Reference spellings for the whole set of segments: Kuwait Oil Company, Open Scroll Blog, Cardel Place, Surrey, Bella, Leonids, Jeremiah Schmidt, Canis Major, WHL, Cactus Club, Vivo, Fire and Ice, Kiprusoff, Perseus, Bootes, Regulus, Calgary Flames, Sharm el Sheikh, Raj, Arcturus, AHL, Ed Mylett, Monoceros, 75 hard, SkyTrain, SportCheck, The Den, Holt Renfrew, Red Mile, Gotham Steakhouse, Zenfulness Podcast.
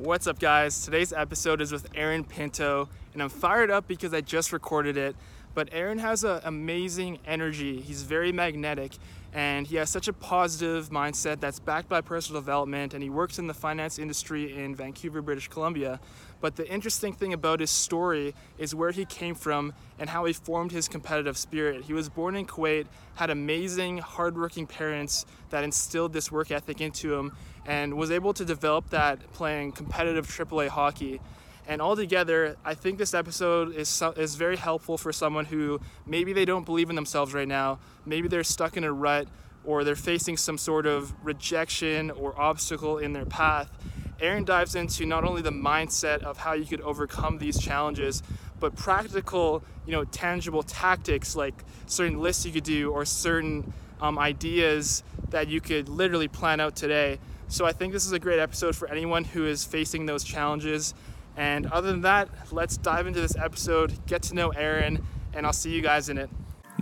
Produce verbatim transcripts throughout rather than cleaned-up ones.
What's up, guys? Today's episode is with Aaron Pinto, and I'm fired up because I just recorded it. But Aaron has an amazing energy. He's very magnetic, and he has such a positive mindset that's backed by personal development, and he works in the finance industry in Vancouver, British Columbia. But the interesting thing about his story is where he came from and how he formed his competitive spirit. He was born in Kuwait, had amazing, hardworking parents that instilled this work ethic into him, and was able to develop that playing competitive triple A hockey. And altogether, I think this episode is so, is very helpful for someone who maybe they don't believe in themselves right now. Maybe they're stuck in a rut, or they're facing some sort of rejection or obstacle in their path. Aaron dives into not only the mindset of how you could overcome these challenges, but practical, you know, tangible tactics like certain lists you could do or certain um, ideas that you could literally plan out today. So I think this is a great episode for anyone who is facing those challenges. And other than that, let's dive into this episode, get to know Aaron, and I'll see you guys in it.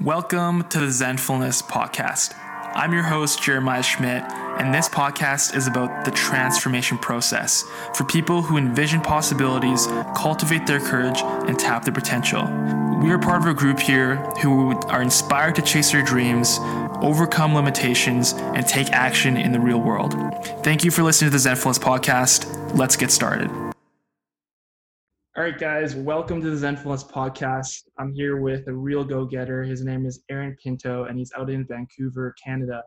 Welcome to the Zenfulness Podcast. I'm your host, Jeremiah Schmidt, and this podcast is about the transformation process for people who envision possibilities, cultivate their courage, and tap their potential. We are part of a group here who are inspired to chase their dreams, overcome limitations, and take action in the real world. Thank you for listening to the Zenfulness Podcast. Let's get started. All right, guys, welcome to the Zenfulness Podcast. I'm here with a real go-getter. His name is Aaron Pinto, and he's out in Vancouver, Canada.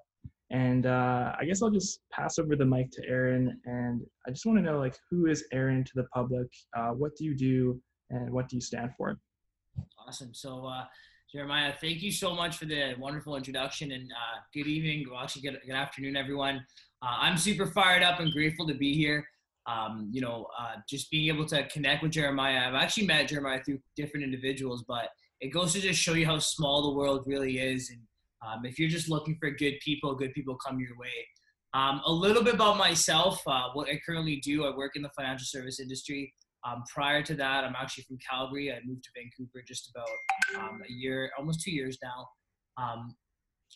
And uh, I guess I'll just pass over the mic to Aaron. And I just want to know, like, who is Aaron to the public? Uh, what do you do, and what do you stand for? Awesome. So, uh, Jeremiah, thank you so much for the wonderful introduction. And uh, good evening, well, actually, good, good afternoon, everyone. Uh, I'm super fired up and grateful to be here. Um, you know, uh, just being able to connect with Jeremiah. I've actually met Jeremiah through different individuals, but it goes to just show you how small the world really is. And um, if you're just looking for good people, good people come your way. Um, a little bit about myself, uh, what I currently do. I work in the financial service industry. Um, prior to that, I'm actually from Calgary. I moved to Vancouver just about um, a year, almost two years now. Um,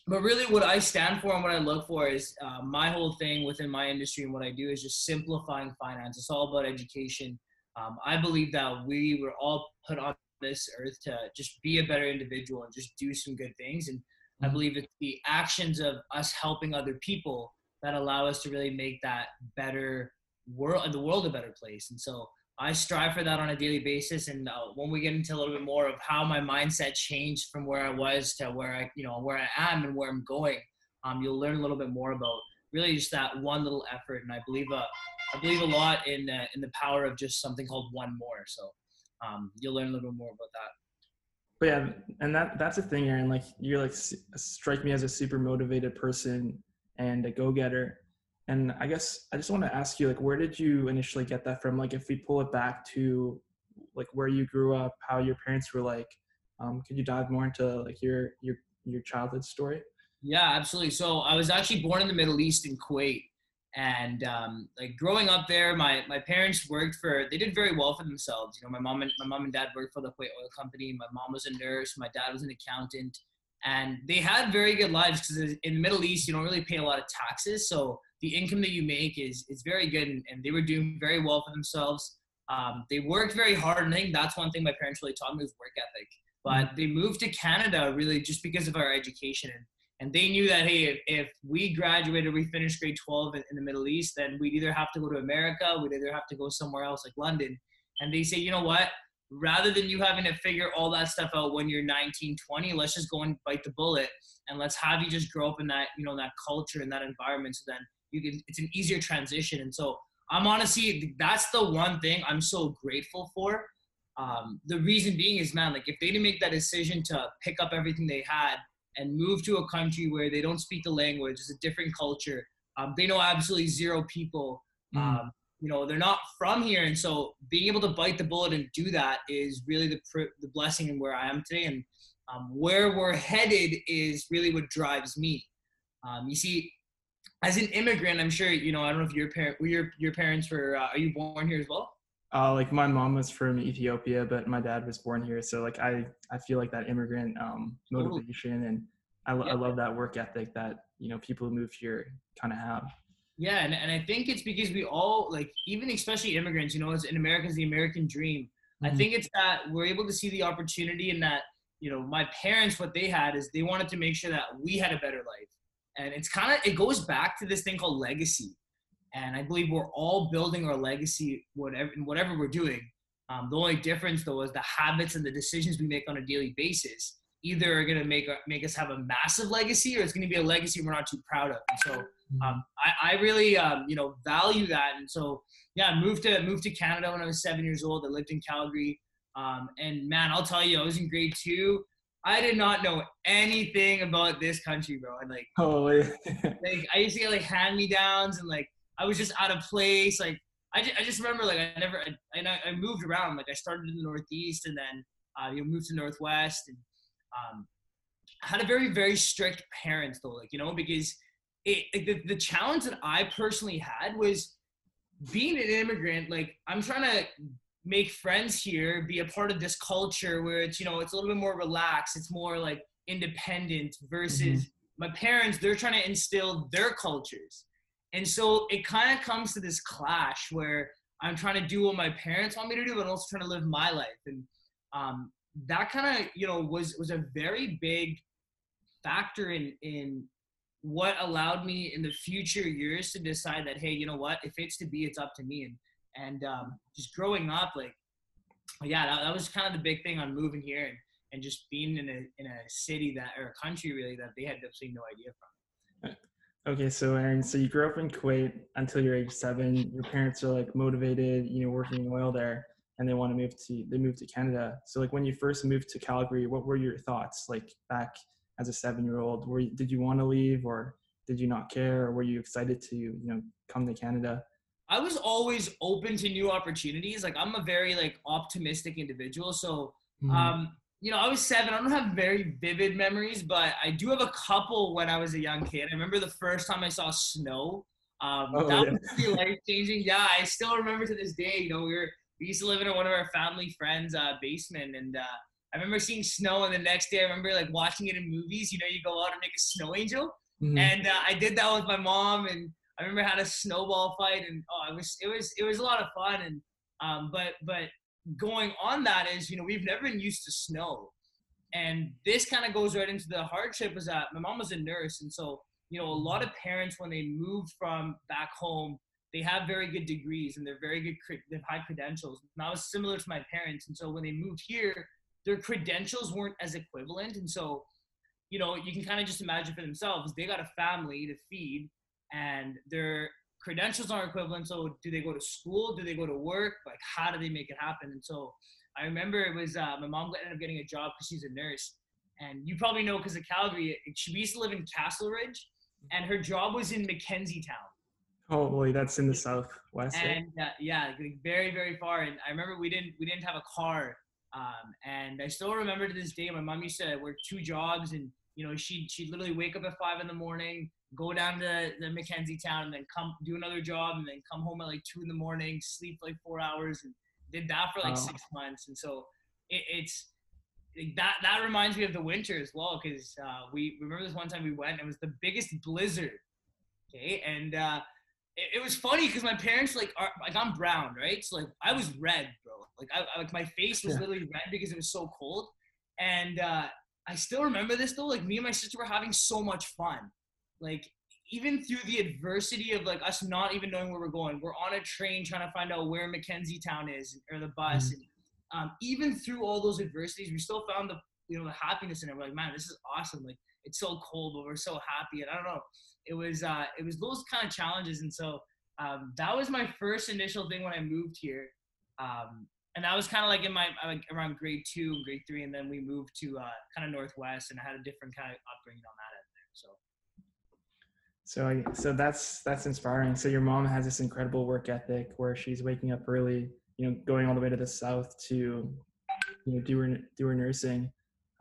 But really what I stand for and what I look for is uh, my whole thing within my industry and what I do is just simplifying finance. It's all about education. Um, I believe that we were all put on this earth to just be a better individual and just do some good things. And I believe it's the actions of us helping other people that allow us to really make that better world, the world a better place. And so I strive for that on a daily basis. And uh, when we get into a little bit more of how my mindset changed from where I was to where I, you know, where I am and where I'm going, um, you'll learn a little bit more about really just that one little effort. And I believe, uh, I believe a lot in, uh, in the power of just something called one more. So um, you'll learn a little bit more about that. But yeah, and that, that's the thing, Aaron, like you're like, strike me as a super motivated person and a go-getter. And I guess I just want to ask you, like, where did you initially get that from? Like, if we pull it back to, like, where you grew up, how your parents were like, um, could you dive more into, like, your your your childhood story? Yeah, absolutely. So I was actually born in the Middle East in Kuwait. And, um, like, growing up there, my, my parents worked for – they did very well for themselves. You know, my mom and my mom and dad worked for the Kuwait Oil Company. My mom was a nurse. My dad was an accountant. And they had very good lives because in the Middle East, you don't really pay a lot of taxes. So – the income that you make is is very good, and, and they were doing very well for themselves. Um, they worked very hard, and I think that's one thing my parents really taught me was work ethic. But they moved to Canada really just because of our education, and, and they knew that, hey, if, if we graduated, we finished grade twelve in, in the Middle East, then we'd either have to go to America, we'd either have to go somewhere else like London. And they say, you know what, rather than you having to figure all that stuff out when you're nineteen, twenty, let's just go and bite the bullet, and let's have you just grow up in that, you know, that culture and that environment, so then you can, it's an easier transition. And so I'm honestly, that's the one thing I'm so grateful for. Um, the reason being is, man, like if they didn't make that decision to pick up everything they had and move to a country where they don't speak the language, it's a different culture. Um, they know absolutely zero people. Mm. Um, you know, they're not from here. And so being able to bite the bullet and do that is really the pr- the blessing in where I am today. And um, where we're headed is really what drives me. Um, you see, as an immigrant, I'm sure, you know, I don't know if your parent, were your, your parents were, uh, are you born here as well? Uh, like my mom was from Ethiopia, but my dad was born here. So like, I, I feel like that immigrant um, motivation totally. and I, yeah. I love that work ethic that, you know, people who move here kind of have. Yeah, and, and I think it's because we all, like, even especially immigrants, you know, as in Americans, the American dream. Mm-hmm. I think it's that we're able to see the opportunity in that, you know, my parents, what they had is they wanted to make sure that we had a better life. And it's kind of, it goes back to this thing called legacy. And I believe we're all building our legacy, whatever, in whatever we're doing. Um, the only difference, though, is the habits and the decisions we make on a daily basis either are going to make make us have a massive legacy, or it's going to be a legacy we're not too proud of. And so um, I, I really, um, you know, value that. And so, yeah, I moved to, moved to Canada when I was seven years old. I lived in Calgary. Um, and, man, I'll tell you, I was in grade two. I did not know anything about this country, bro. And, like, holy. like I used to get, like, hand-me-downs and, like, I was just out of place. Like, I just, I just remember, like, I never, I, and I, I moved around. Like, I started in the Northeast and then, uh, you know, moved to Northwest. And um, I had a very, very strict parents, though, like, you know, because it, it the, the challenge that I personally had was being an immigrant. Like, I'm trying to make friends here, be a part of this culture where it's, you know, it's a little bit more relaxed. It's more, like, independent versus mm-hmm. my parents, they're trying to instill their cultures. And so it kind of comes to this clash where I'm trying to do what my parents want me to do, but also trying to live my life. And um, that kind of, you know, was was a very big factor in in what allowed me in the future years to decide that, hey, you know what, if it's to be, it's up to me. And and um, just growing up, like, yeah, that, that was kind of the big thing on moving here and, and just being in a in a city that, or a country really, that they had absolutely no idea from. Okay, so Aaron, so you grew up in Kuwait until you're age seven. Your parents are, like, motivated, you know, working in oil there, and they want to move to, they moved to Canada. So, like, when you first moved to Calgary, what were your thoughts, like, back as a seven-year-old? Were you, did you want to leave, or did you not care, or were you excited to, you know, come to Canada? I was always open to new opportunities. Like, I'm a very, like, optimistic individual. So, mm-hmm. um, you know, I was seven. I don't have very vivid memories, but I do have a couple when I was a young kid. I remember the first time I saw snow. Um, oh, that yeah. was pretty life-changing. Yeah, I still remember to this day. You know, we were we used to live in one of our family friends' uh, basement, and uh, I remember seeing snow. And the next day, I remember, like, watching it in movies. You know, you go out and make a snow angel, mm-hmm. and uh, I did that with my mom. And I remember I had a snowball fight, and oh, it was it was it was a lot of fun. And um, but but. going on that is, you know, we've never been used to snow, and this kind of goes right into the hardship is that my mom was a nurse, and so, you know, a lot of parents, when they move from back home, they have very good degrees and they're very good, they have high credentials, and I was similar to my parents. And so when they moved here, their credentials weren't as equivalent, and so, you know, you can kind of just imagine for themselves, they got a family to feed and they're credentials aren't equivalent. So do they go to school? Do they go to work? Like, how do they make it happen? And so I remember it was uh, my mom ended up getting a job because she's a nurse. And you probably know, because of Calgary, she used to live in Castle Ridge, and her job was in McKenzie Towne. Oh boy, that's in the southwest. And uh, yeah, like, very, very far. And I remember we didn't we didn't have a car. Um, and I still remember to this day, my mom used to work two jobs, and, you know, she she'd literally wake up at five in the morning, go down to the McKenzie Towne, and then come do another job, and then come home at, like, two in the morning, sleep like four hours, and did that for, like, wow. six months. And so it, it's that, that reminds me of the winter as well. Cause uh, we remember this one time we went, and it was the biggest blizzard. Okay. And uh, it, it was funny, cause my parents, like, are, like, I'm brown, right? So, like, I was red, bro. Like, I, like, my face was yeah. literally red because it was so cold. And uh, I still remember this, though. Like, me and my sister were having so much fun. Like, even through the adversity of, like, us not even knowing where we're going, we're on a train trying to find out where McKenzie Towne is, or the bus. Mm-hmm. And um, even through all those adversities, we still found the, you know, the happiness in it. We're like, man, this is awesome. Like, it's so cold, but we're so happy. And I don't know, it was, uh, it was those kind of challenges. And so um, that was my first initial thing when I moved here. Um, and that was kind of like in my, like, around grade two, grade three. And then we moved to uh, kind of Northwest, and I had a different kind of upbringing on that end there. So. So, I, so that's, that's inspiring. So your mom has this incredible work ethic where she's waking up early, you know, going all the way to the South to, you know, do her, do her nursing.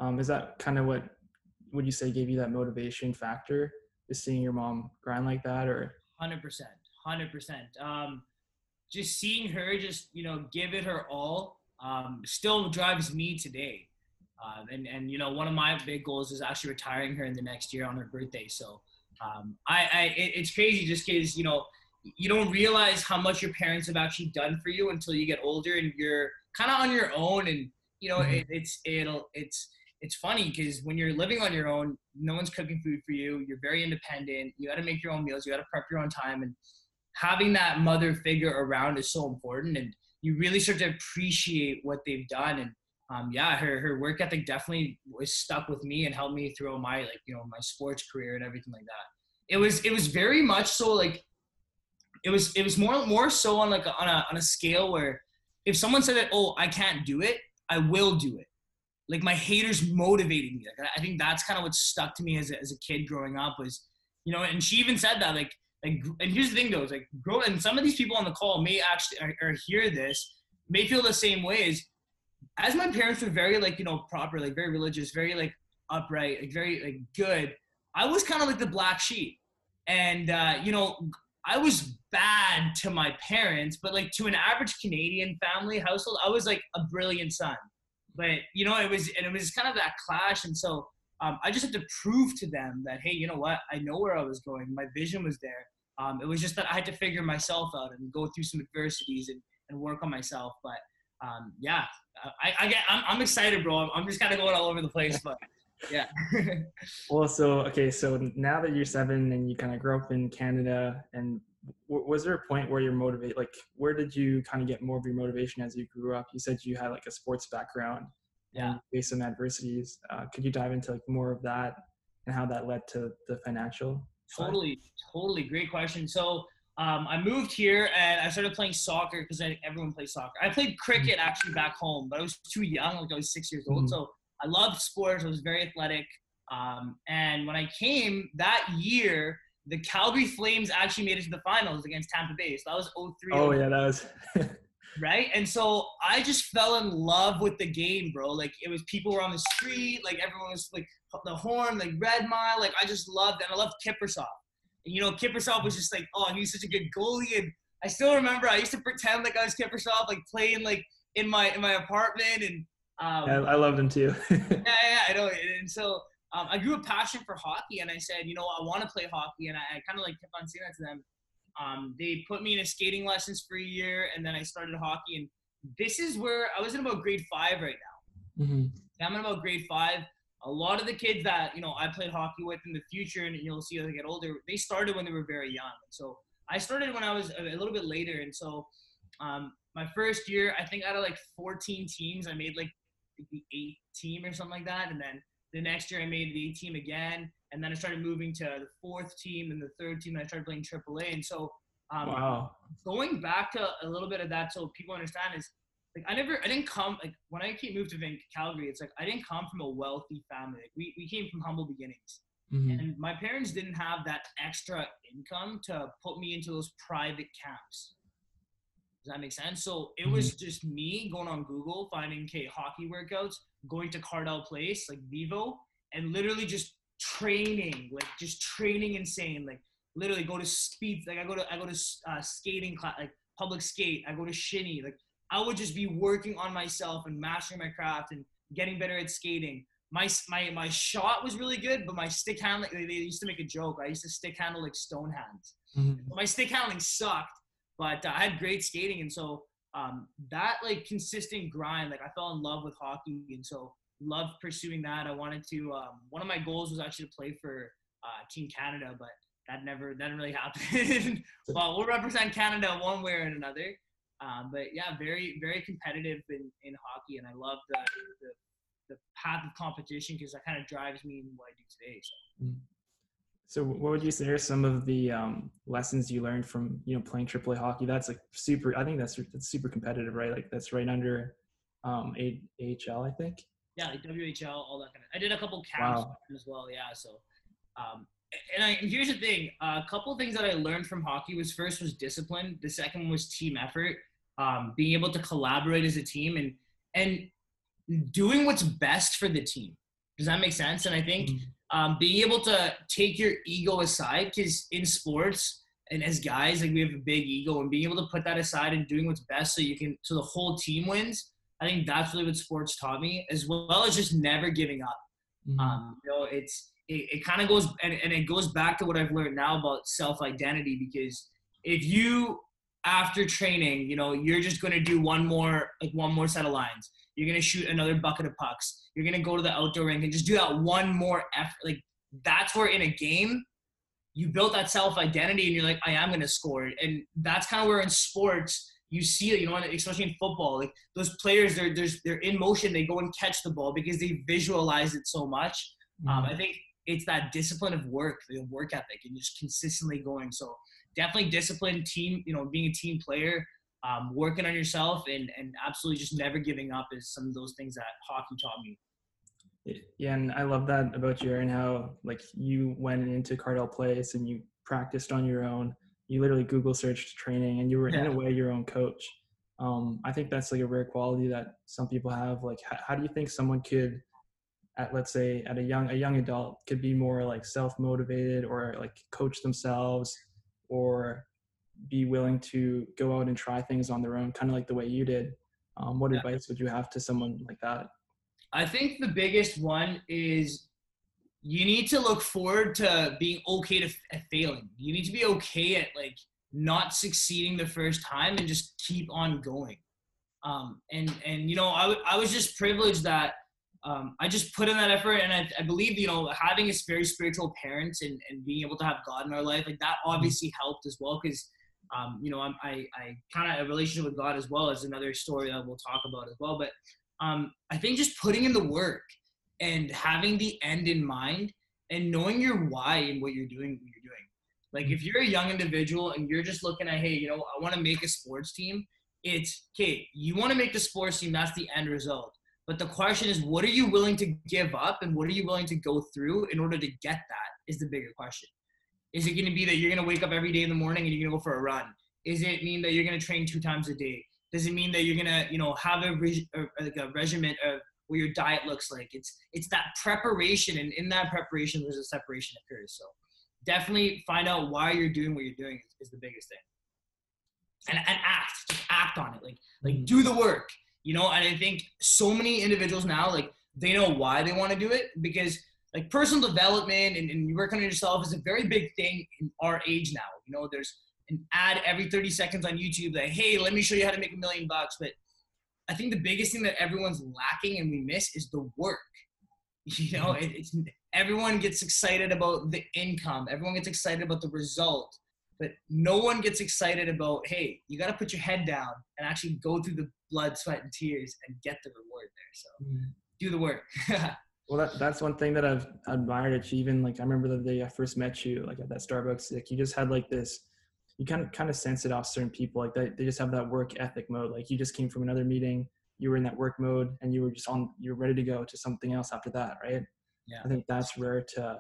Um, is that kind of what, would you say gave you that motivation factor, just seeing your mom grind like that, or? one hundred percent, one hundred percent. Um, just seeing her just, you know, give it her all, um, still drives me today. Um, and, and, you know, one of my big goals is actually retiring her in the next year on her birthday. So, Um, I, I it, it's crazy just because, you know, you don't realize how much your parents have actually done for you until you get older and you're kind of on your own. And, you know, mm-hmm. it, it's, it'll, it's, it's funny because when you're living on your own, no one's cooking food for you. You're very independent. You got to make your own meals. You got to prep your own time. And having that mother figure around is so important. And you really start to appreciate what they've done. And um, yeah, her, her work ethic definitely was stuck with me and helped me through my, like, you know, my sports career and everything like that. It was, it was very much so like, it was, it was more, more so on like a, on a, on a scale where if someone said that, oh, I can't do it, I will do it. Like my haters motivated me. Like I think that's kind of what stuck to me as a, as a kid growing up was, you know, and she even said that like, like, and here's the thing though, is like grow, and some of these people on the call may actually, or, or hear this, may feel the same way as, as my parents were very like, you know, proper, like very religious, very like upright, like very like good. I was kind of like the black sheep and, uh, you know, I was bad to my parents, but like to an average Canadian family household, I was like a brilliant son. But, you know, it was, and it was kind of that clash. And so um, I just had to prove to them that, hey, you know what? I know where I was going. My vision was there. Um, it was just that I had to figure myself out and go through some adversities and, and work on myself. But um, yeah, I, I get, I'm, I'm excited, bro. I'm, I'm just kind of going all over the place, but yeah. Well, so, okay. So now that you're seven and you kind of grew up in Canada, and w- was there a point where you're motivated? Like, where did you kind of get more of your motivation as you grew up? You said you had like a sports background. Yeah. Faced some adversities. Uh, could you dive into like more of that and how that led to the financial? Totally. Side? Totally. Great question. So um, I moved here and I started playing soccer because everyone plays soccer. I played cricket actually back home, but I was too young. Like I was six years old. Mm-hmm. So I loved sports. I was very athletic. Um, and when I came that year, the Calgary Flames actually made it to the finals against Tampa Bay. So that was oh three. Oh, yeah, that was. Right? And so I just fell in love with the game, bro. Like, it was people were on the street. Like, everyone was, like, the horn, like, Red Mile. Like, I just loved it. And I loved Kiprusoff. And, you know, Kiprusoff was just like, oh, and he was such a good goalie. And I still remember I used to pretend like I was Kiprusoff, like, playing, like, in my in my apartment and, Um, yeah, I loved him too. yeah, yeah, I know. And so um, I grew a passion for hockey, and I said, you know, I want to play hockey, and I, I kind of like kept on saying that to them. Um, they put me in a skating lessons for a year, and then I started hockey. And this is where I was in about grade five right now. Mm-hmm. I'm in about grade five. A lot of the kids that you know I played hockey with in the future, and you'll see as I get older, they started when they were very young. And so I started when I was a little bit later. And so um, my first year, I think out of like fourteen teams, I made like the eight team or something like that, and then the next year I made the eight team again, and then I started moving to the fourth team and the third team, and I started playing triple A. And so um wow. Going back to a little bit of that so people understand is like I never I didn't come like when I came moved to Calgary, it's like I didn't come from a wealthy family. Like, we, we came from humble beginnings. Mm-hmm. And my parents didn't have that extra income to put me into those private camps. Does that make sense? So it was just me going on Google, finding okay, hockey workouts, going to Cardel Place, like Vivo, and literally just training, like just training insane. Like literally go to speed, like I go to I go to uh, skating class, like public skate. I go to shinny. Like I would just be working on myself and mastering my craft and getting better at skating. My my my shot was really good, but my stick handling. They, they used to make a joke. I used to stick handle like stone hands. Mm-hmm. My stick handling sucked. But uh, I had great skating, and so um, that, like, consistent grind, like, I fell in love with hockey, and so loved pursuing that. I wanted to um, – one of my goals was actually to play for uh, Team Canada, but that never – that didn't really happen. Well, we'll represent Canada one way or another. Um, but, yeah, very, very competitive in, in hockey, and I love the, the, the path of competition because that kind of drives me in what I do today. So. Mm. So what would you say are some of the um, lessons you learned from, you know, playing triple A hockey? That's like super, I think that's, that's super competitive, right? Like that's right under um, A H L, I think. Yeah, like W H L, all that kind of, I did a couple camps wow. as well. Yeah. So, um, and, I, and here's the thing, a couple of things that I learned from hockey was first was discipline. The second was team effort, um, being able to collaborate as a team and, and doing what's best for the team. Does that make sense? And I think, mm-hmm. Um, being able to take your ego aside, because in sports and as guys, like we have a big ego, and being able to put that aside and doing what's best so you can, so the whole team wins. I think that's really what sports taught me, as well as just never giving up. Mm-hmm. Um, you know, it's it, it kind of goes, and, and it goes back to what I've learned now about self-identity, because if you, after training, you know, you're just going to do one more, like one more set of lines, you're going to shoot another bucket of pucks, you're going to go to the outdoor rink and just do that one more effort. Like, that's where in a game, you built that self-identity and you're like, I am going to score. And that's kind of where in sports, you see it, you know, especially in football, like those players, they're, they're, they're in motion, they go and catch the ball because they visualize it so much. Mm-hmm. Um, I think it's that discipline of work, the work ethic, and just consistently going. So definitely discipline, team, you know, being a team player, um, working on yourself, and, and absolutely just never giving up is some of those things that hockey taught me. Yeah, and I love that about you, Aaron, how like you went into Cardell Place and you practiced on your own. You literally Google searched training, and you were, yeah, in a way your own coach. Um, I think that's like a rare quality that some people have. Like, how, how do you think someone could, at let's say at a young a young adult, could be more like self-motivated or like coach themselves or be willing to go out and try things on their own, kind of like the way you did? Um, what yeah. advice would you have to someone like that? I think the biggest one is you need to look forward to being okay to, at failing. You need to be okay at like not succeeding the first time and just keep on going. Um, and, and, you know, I, w- I was just privileged that um, I just put in that effort. And I, I believe, you know, having a very spiritual parent and, and being able to have God in our life, like that obviously helped as well. Cause um, you know, I'm, I, I kind of a relationship with God as well is another story that we'll talk about as well. But Um, I think just putting in the work and having the end in mind and knowing your why and what you're doing, what you're doing. Like if you're a young individual and you're just looking at, hey, you know, I want to make a sports team. It's okay. You want to make the sports team. That's the end result. But the question is, what are you willing to give up and what are you willing to go through in order to get that is the bigger question. Is it going to be that you're going to wake up every day in the morning and you're going to go for a run? Is it mean that you're going to train two times a day? Does it mean that you're gonna, you know, have a reg- or like a regimen of what your diet looks like? It's it's that preparation, and in that preparation, there's a separation that occurs. So definitely find out why you're doing what you're doing is, is the biggest thing, and and act, just act on it, like like do the work, you know. And I think so many individuals now, like they know why they want to do it, because like personal development and, and working on yourself is a very big thing in our age now. You know, there's an ad every thirty seconds on YouTube that, hey, let me show you how to make a million bucks. But I think the biggest thing that everyone's lacking and we miss is the work. You know, it, it's everyone gets excited about the income. Everyone gets excited about the result, but no one gets excited about, hey, you got to put your head down and actually go through the blood, sweat, and tears and get the reward there. So mm-hmm. do the work. Well, that, that's one thing that I've admired at you. Even like, I remember the day I first met you, like at that Starbucks, like you just had like this, you kind of kind of sense it off certain people, like they, they just have that work ethic mode. Like you just came from another meeting, you were in that work mode, and you were just on, you're ready to go to something else after that, right? Yeah. I think that's rare to,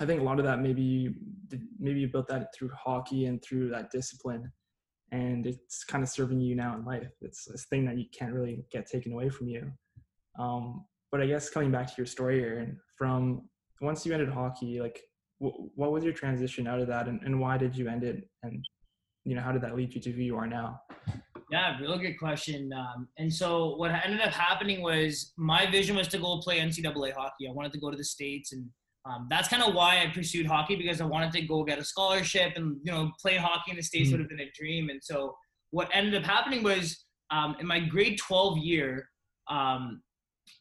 I think a lot of that maybe you did, maybe you built that through hockey and through that discipline, and it's kind of serving you now in life. It's this thing that you can't really get taken away from you. Um, but I guess coming back to your story, Aaron, from once you ended hockey, like, what was your transition out of that, and, and why did you end it? And, you know, how did that lead you to who you are now? Yeah, real good question. Um, and so what ended up happening was my vision was to go play N C double A hockey. I wanted to go to the States, and um, that's kind of why I pursued hockey, because I wanted to go get a scholarship, and, you know, play hockey in the States mm. would have been a dream. And so what ended up happening was um, in my grade twelve year, um,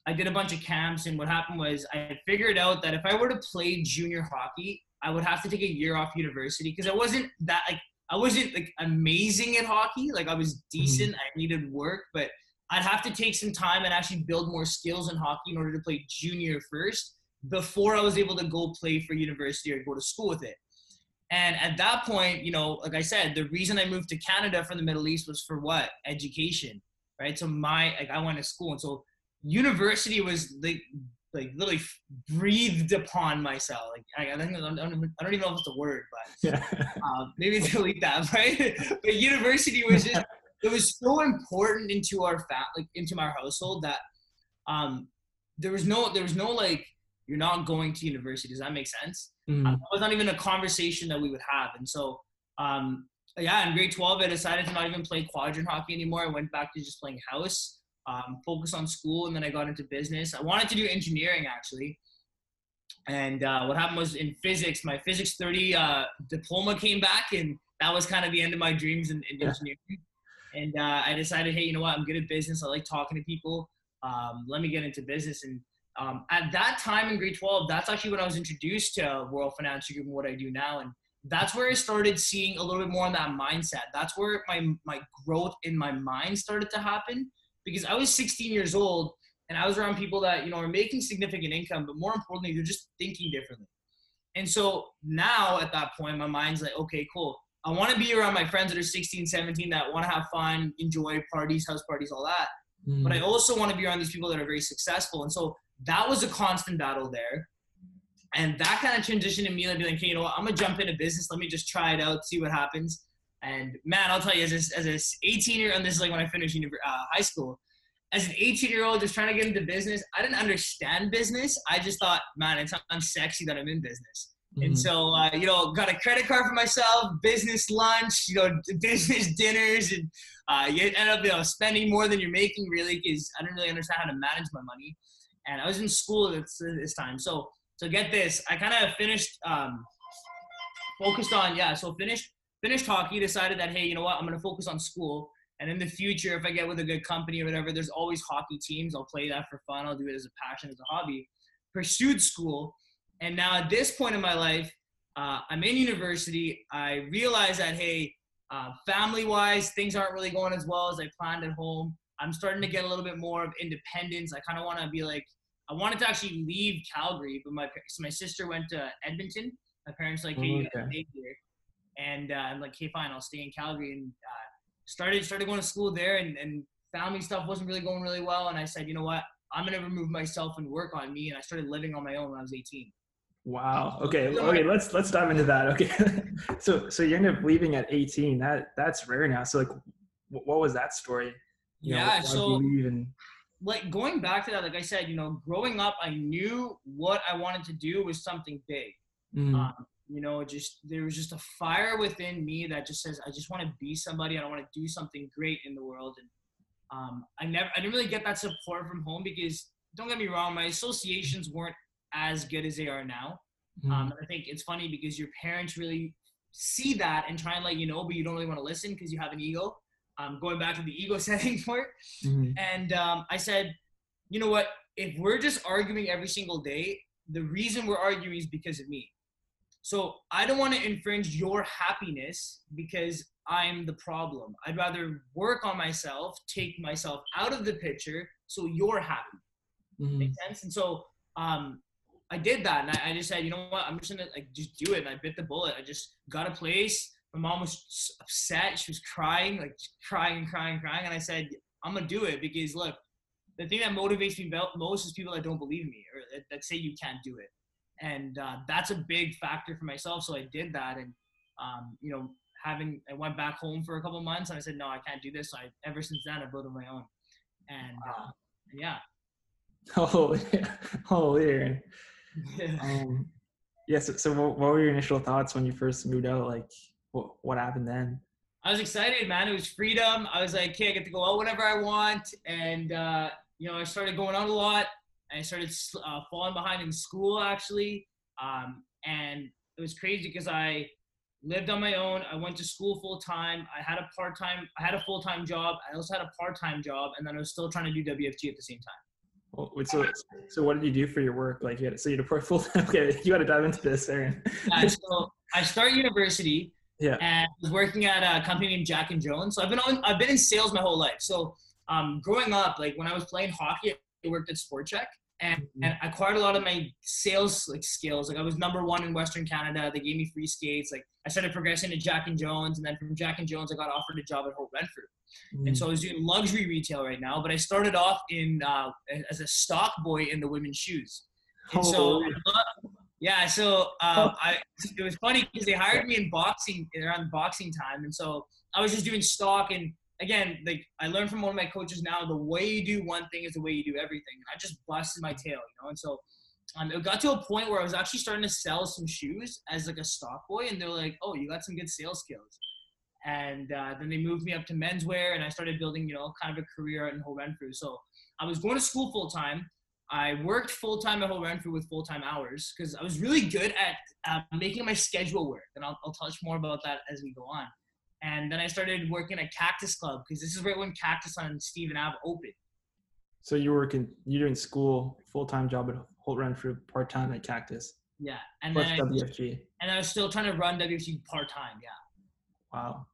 I did a bunch of camps, and what happened was I figured out that if I were to play junior hockey, I would have to take a year off university, because I wasn't that like I wasn't like amazing at hockey. Like I was decent. Mm-hmm. I needed work, but I'd have to take some time and actually build more skills in hockey in order to play junior first before I was able to go play for university or go to school with it. And at that point, you know, like I said, the reason I moved to Canada from the Middle East was for what? Education, right? So my like I went to school, and so university was like, like literally breathed upon myself. Like I, I, don't, I, don't, I don't even know if it's a word, but yeah. um, maybe delete that, right? But university was just, it was so important into our fat, like into our household that um, there was no, there was no like, you're not going to university. Does that make sense? Mm. Um, that was not even a conversation that we would have. And so, um, yeah, in grade twelve, I decided to not even play quadrant hockey anymore. I went back to just playing house. Um, focus on school, and then I got into business. I wanted to do engineering, actually, And uh, what happened was in physics, my physics thirty uh, diploma came back, and that was kind of the end of my dreams in, in engineering. Yeah. And uh, I decided, hey, you know what? I'm good at business. I like talking to people. Um, let me get into business. And um, at that time in grade twelve, that's actually when I was introduced to World Financial Group and what I do now. And that's where I started seeing a little bit more on that mindset. That's where my, my growth in my mind started to happen, because I was sixteen years old. And I was around people that, you know, are making significant income, but more importantly, they're just thinking differently. And so now at that point, my mind's like, okay, cool. I want to be around my friends that are sixteen, seventeen, that want to have fun, enjoy parties, house parties, all that. Mm. But I also want to be around these people that are very successful. And so that was a constant battle there. And that kind of transitioned to me like, okay, you know what, I'm going to jump into business. Let me just try it out, see what happens. And man, I'll tell you, as a, as a eighteen year, and this is like when I finished university, uh, high school, as an eighteen-year-old just trying to get into business, I didn't understand business. I just thought, man, it sounds sexy that I'm in business. Mm-hmm. And so, uh, you know, got a credit card for myself, business lunch, you know, business dinners. And uh, you end up, you know, spending more than you're making, really, because I didn't really understand how to manage my money. And I was in school at this time. So, so get this. I kind of finished, um, focused on, yeah, so finished, finished hockey, decided that, hey, you know what, I'm going to focus on school. And in the future, if I get with a good company or whatever, there's always hockey teams. I'll play that for fun. I'll do it as a passion, as a hobby. Pursued school. And now at this point in my life, uh, I'm in university. I realize that, hey, uh, family-wise, things aren't really going as well as I planned at home. I'm starting to get a little bit more of independence. I kind of want to be like, I wanted to actually leave Calgary, but my so my sister went to Edmonton. My parents were like, hey, oh, okay. You gotta stay here. And uh, I'm like, hey, fine, I'll stay in Calgary. And uh, Started started going to school there, and, and family stuff wasn't really going really well. And I said, you know what? I'm going to remove myself and work on me. And I started living on my own when I was eighteen. Wow. Okay. Okay. Let's, let's dive into that. Okay. so, so you end up leaving at eighteen. That that's rare now. So like, what was that story? You know, yeah. So and- like going back to that, like I said, you know, growing up, I knew what I wanted to do was something big. Mm. Um, You know, just there was just a fire within me that just says, I just want to be somebody. I don't want to do something great in the world. And um, I never, I didn't really get that support from home, because don't get me wrong, my associations weren't as good as they are now. Mm-hmm. Um, and I think it's funny because your parents really see that and try and let you know, but you don't really want to listen because you have an ego. Um, going back to the ego setting part. Mm-hmm. And um, I said, you know what? If we're just arguing every single day, the reason we're arguing is because of me. So I don't want to infringe your happiness because I'm the problem. I'd rather work on myself, take myself out of the picture so you're happy. Mm-hmm. Make sense? And so um, I did that. And I, I just said, you know what? I'm just going to like just do it. And I bit the bullet. I just got a place. My mom was upset. She was crying, like crying, crying, crying. And I said, I'm going to do it because, look, the thing that motivates me most is people that don't believe me or that, that say you can't do it. And uh, that's a big factor for myself. So I did that. And, um, you know, having, I went back home for a couple of months and I said, no, I can't do this. So I, ever since then, I've built on my own. And wow. uh, yeah. Oh, yeah. Oh, yeah. um, yeah. So, so what were your initial thoughts when you first moved out? Like what, what happened then? I was excited, man. It was freedom. I was like, okay, I get to go out whenever I want. And, uh, you know, I started going out a lot. I started uh, falling behind in school, actually. Um, and it was crazy because I lived on my own. I went to school full time. I had a part time, I had a full time job. I also had a part time job. And then I was still trying to do W F G at the same time. Well, wait, so, so what did you do for your work? Like, you had, so you had a part full time. Okay, you got to dive into this, Aaron. uh, so I started university. Yeah. And was working at a company named Jack and Jones. So I've been on, I've been in sales my whole life. So um, growing up, like when I was playing hockey, I worked at SportCheck and, mm-hmm. and acquired a lot of my sales like skills. Like I was number one in Western Canada. They gave me free skates. Like I started progressing to Jack and Jones, and then from Jack and Jones, I got offered a job at Holt Renfrew. Mm-hmm. And so I was doing luxury retail right now, but I started off in uh, as a stock boy in the women's shoes. And oh. so yeah, so um, I it was funny because they hired me in boxing around boxing time, and so I was just doing stock and. Again, like I learned from one of my coaches now, the way you do one thing is the way you do everything. And I just busted my tail, you know? And so um, it got to a point where I was actually starting to sell some shoes as like a stock boy. And they're like, oh, you got some good sales skills. And uh, then they moved me up to menswear and I started building, you know, kind of a career in Holt Renfrew. So I was going to school full time. I worked full-time at Holt Renfrew with full-time hours because I was really good at uh, making my schedule work. And I'll, I'll touch more about that as we go on. And then I started working at Cactus Club because this is right when Cactus on Stephen Ave opened. So you were con- you're in school, full-time job at Holt Renfrew, part-time at Cactus. Yeah. And plus then I, W F G. And I was still trying to run W F G part-time, yeah. Wow.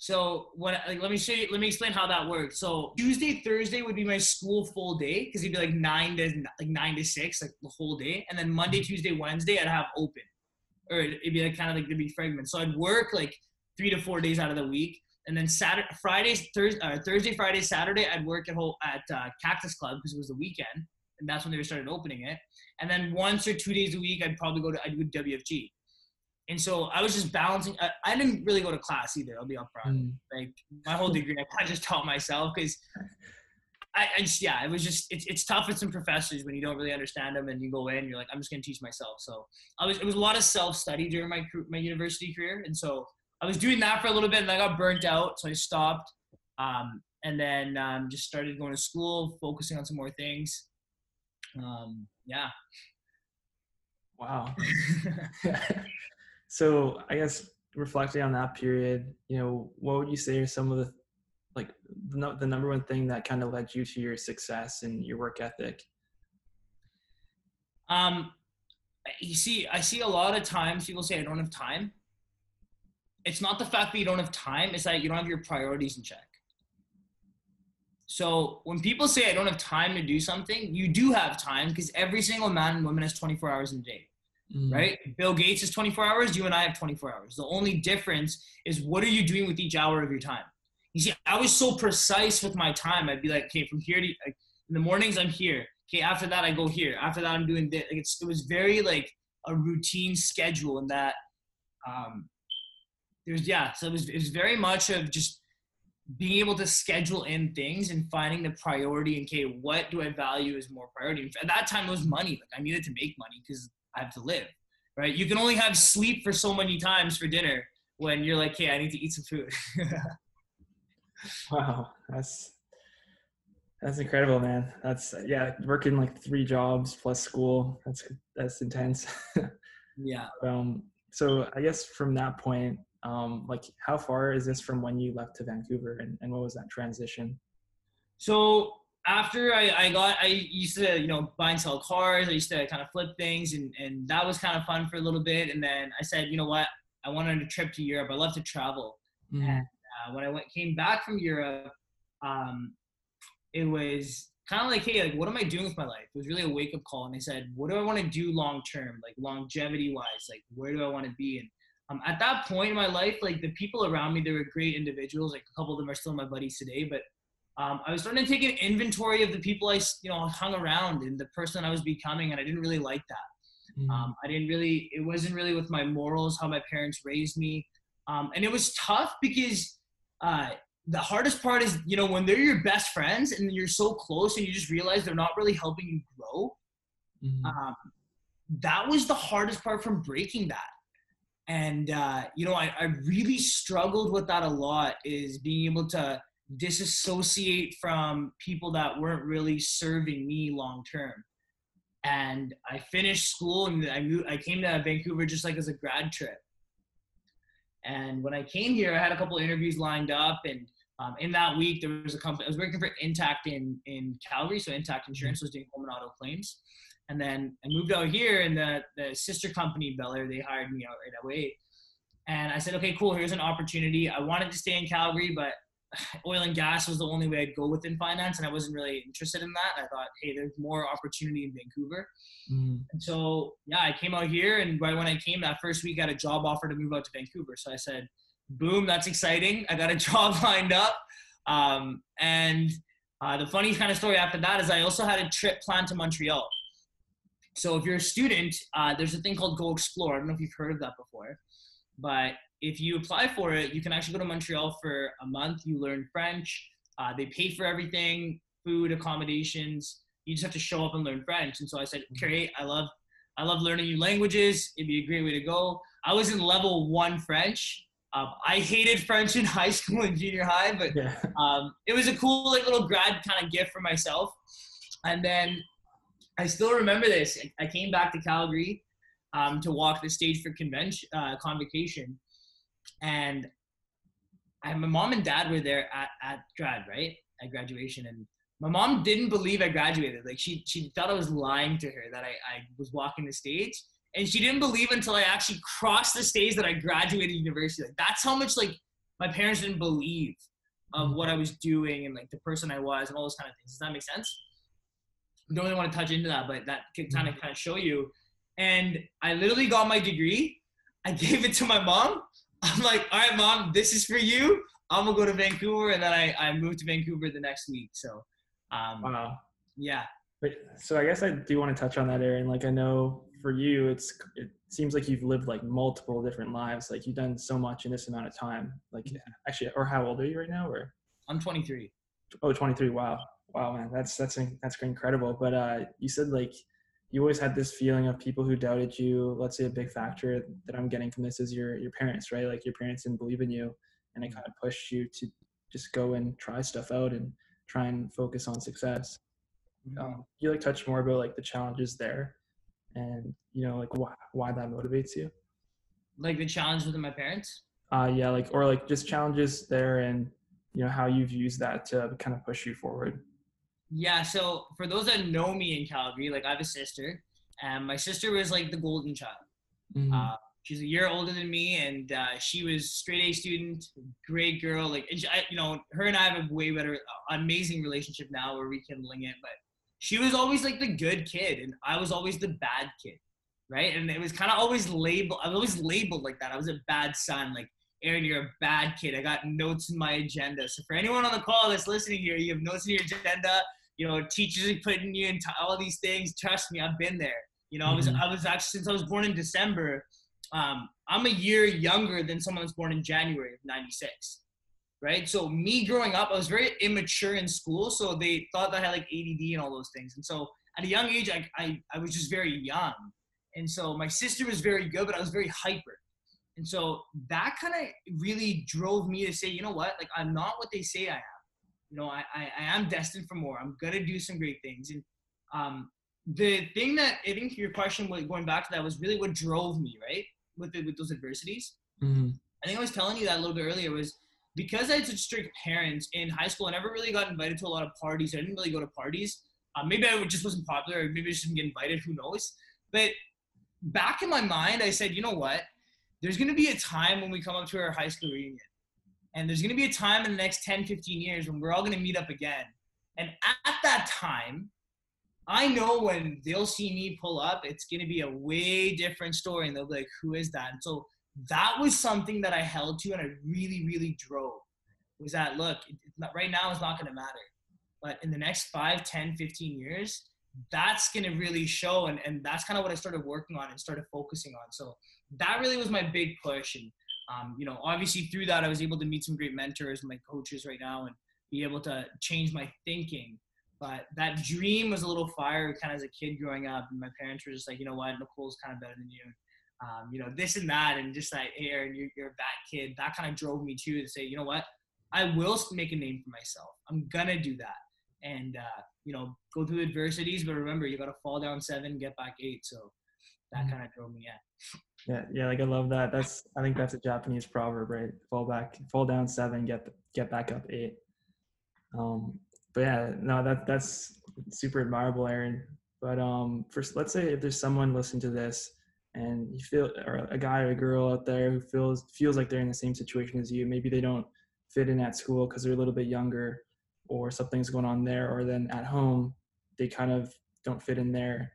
So what, like, let me show you, let me explain how that worked. So Tuesday, Thursday would be my school full day because it'd be like nine to like nine to six, like the whole day. And then Monday, Tuesday, Wednesday, I'd have open, or it'd be like kind of like there'd be fragments. So I'd work like three to four days out of the week, and then Saturday, Fridays, Thursday, uh, Thursday, Friday, Saturday, I'd work at whole at uh, Cactus Club because it was the weekend, and that's when they started opening it. And then once or two days a week, I'd probably go to I'd do W F G. And so I was just balancing. I, I didn't really go to class either. I'll be upfront. Mm. Like my whole degree, I kind of just taught myself because I, I just, yeah, it was just, it's, it's tough with some professors when you don't really understand them and you go in and you're like, I'm just going to teach myself. So I was, it was a lot of self-study during my, my university career. And so I was doing that for a little bit and I got burnt out. So I stopped um, and then um, just started going to school, focusing on some more things. Um, yeah. Wow. So I guess reflecting on that period, you know, what would you say are some of the, like the, the number one thing that kind of led you to your success and your work ethic? Um, you see, I see a lot of times people say, I don't have time. It's not the fact that you don't have time. It's that you don't have your priorities in check. So when people say, I don't have time to do something, you do have time because every single man and woman has twenty-four hours in a day. Mm. Right? Bill Gates is twenty-four hours. You and I have twenty-four hours. The only difference is what are you doing with each hour of your time? You see, I was so precise with my time. I'd be like, okay, from here to like, in the mornings, I'm here. Okay. After that, I go here. After that, I'm doing this. Like, it's, it was very like a routine schedule in that, um, there's, yeah. So it was, it was very much of just being able to schedule in things and finding the priority and, okay, what do I value as more priority? At that time, it was money. Like I needed to make money because I have to live, right? You can only have sleep for so many times for dinner when you're like, hey, I need to eat some food. Wow. That's, that's incredible, man. That's yeah. Working like three jobs plus school. That's, that's intense. Yeah. Um, so I guess from that point, um, like how far is this from when you left to Vancouver and, and what was that transition? So after I, I got, I used to, you know, buy and sell cars. I used to kind of flip things and, and that was kind of fun for a little bit. And then I said, you know what, I wanted a trip to Europe. I love to travel. Mm-hmm. And uh, when I went, came back from Europe, um, it was kind of like, hey, like, what am I doing with my life? It was really a wake up call. And I said, what do I want to do long-term? Like longevity wise, like where do I want to be? And um, at that point in my life, like the people around me, they were great individuals. Like a couple of them are still my buddies today, but Um, I was starting to take an inventory of the people I, you know, hung around and the person I was becoming, and I didn't really like that. Mm. Um, I didn't really, it wasn't really with my morals, how my parents raised me. Um, and it was tough because uh, the hardest part is, you know, when they're your best friends and you're so close and you just realize they're not really helping you grow. Mm. Um, that was the hardest part from breaking that. And, uh, you know, I, I really struggled with that a lot, is being able to disassociate from people that weren't really serving me long term. And I finished school and I moved, I came to Vancouver just like as a grad trip. And when I came here, I had a couple of interviews lined up, and um, in that week there was a company I was working for, Intact in in Calgary. So Intact Insurance was doing home and auto claims. And then I moved out here, and the the sister company Bella, they hired me out right away. And I said, okay, cool, here's an opportunity. I wanted to stay in Calgary, but oil and gas was the only way I'd go within finance, and I wasn't really interested in that. I thought, hey, there's more opportunity in Vancouver. Mm. And so, yeah, I came out here, and right when I came that first week, I had a job offer to move out to Vancouver. So I said, boom, that's exciting. I got a job lined up. Um, and uh, the funny kind of story after that is I also had a trip planned to Montreal. So if you're a student, uh, there's a thing called Go Explore. I don't know if you've heard of that before, but if you apply for it, you can actually go to Montreal for a month. You learn French. Uh, they pay for everything, food, accommodations. You just have to show up and learn French. And so I said, great, I love I love learning new languages. It'd be a great way to go. I was in level one French. Um, I hated French in high school and junior high, but yeah. um, it was a cool like little grad kind of gift for myself. And then I still remember this. I came back to Calgary um, to walk the stage for convention, uh, convocation. And I, my mom and dad were there at, at grad, right? At graduation. And my mom didn't believe I graduated. Like she, she thought I was lying to her that I, I was walking the stage. And she didn't believe until I actually crossed the stage that I graduated university. Like that's how much like my parents didn't believe of what I was doing and like the person I was and all those kind of things. Does that make sense? I don't really want to touch into that, but that could kind of kind of show you. And I literally got my degree. I gave it to my mom. I'm like, all right, mom, this is for you. I'm gonna go to Vancouver. And then I, I moved to Vancouver the next week. So, um, wow. Yeah. But so I guess I do want to touch on that, Aaron. Like I know for you, it's, it seems like you've lived like multiple different lives. Like you've done so much in this amount of time, like actually, or how old are you right now? Or I'm twenty-three. Oh, twenty-three. Wow. Wow, man. That's, that's, that's incredible. But, uh, you said like, you always had this feeling of people who doubted you. Let's say a big factor that I'm getting from this is your, your parents, right? Like your parents didn't believe in you and it kind of pushed you to just go and try stuff out and try and focus on success. Um, you like touch more about like the challenges there and you know, like why, why that motivates you? Like the challenge with my parents? Uh, yeah. Like, or like just challenges there and you know, how you've used that to kind of push you forward. Yeah. So for those that know me in Calgary, like I have a sister and my sister was like the golden child. Mm-hmm. Uh, she's a year older than me and uh, she was straight A student, great girl. Like, and she, I, you know, her and I have a way better, amazing relationship now. We're rekindling it, but she was always like the good kid and I was always the bad kid. Right. And it was kind of always labeled. I was always labeled like that. I was a bad son. Like, Aaron, you're a bad kid. I got notes in my agenda. So for anyone on the call that's listening here, you have notes in your agenda. You know, teachers are putting you into all these things. Trust me, I've been there. You know, I was, mm-hmm. I was actually, since I was born in December, um, I'm a year younger than someone that's born in January of ninety-six, right? So me growing up, I was very immature in school. So they thought that I had like A D D and all those things. And so at a young age, I, I, I was just very young. And so my sister was very good, but I was very hyper. And so that kind of really drove me to say, you know what, like I'm not what they say I am. You know, I, I, I am destined for more. I'm going to do some great things. And um, the thing that I think your question was going back to that was really what drove me, right, with the, with those adversities. Mm-hmm. I think I was telling you that a little bit earlier was because I had such strict parents in high school, I never really got invited to a lot of parties. I didn't really go to parties. Uh, maybe I just wasn't popular or maybe I just didn't get invited. Who knows? But back in my mind, I said, you know what? There's going to be a time when we come up to our high school reunion. And there's going to be a time in the next ten, fifteen years when we're all going to meet up again. And at that time, I know when they'll see me pull up, it's going to be a way different story. And they'll be like, who is that? And so that was something that I held to and I really, really drove was that, look, right now it's not going to matter. But in the next five, ten, fifteen years, that's going to really show. And, and that's kind of what I started working on and started focusing on. So that really was my big push. And Um, you know, obviously through that, I was able to meet some great mentors and my coaches right now and be able to change my thinking. But that dream was a little fire kind of as a kid growing up. And my parents were just like, you know what, Nicole's kind of better than you. Um, you know, this and that. And just like, hey, Aaron, you're, you're a bad kid. That kind of drove me too to say, you know what, I will make a name for myself. I'm going to do that. And, uh, you know, go through adversities. But remember, you got to fall down seven, get back eight. So that kind of drove me in. Yeah, yeah, like I love that. That's I think that's a Japanese proverb, right? Fall back, fall down seven, get get back up eight. Um, but yeah, no, that that's super admirable, Aaron. But um, first, let's say if there's someone listening to this and you feel, or a guy or a girl out there who feels feels like they're in the same situation as you, maybe they don't fit in at school because they're a little bit younger, or something's going on there, or then at home they kind of don't fit in there.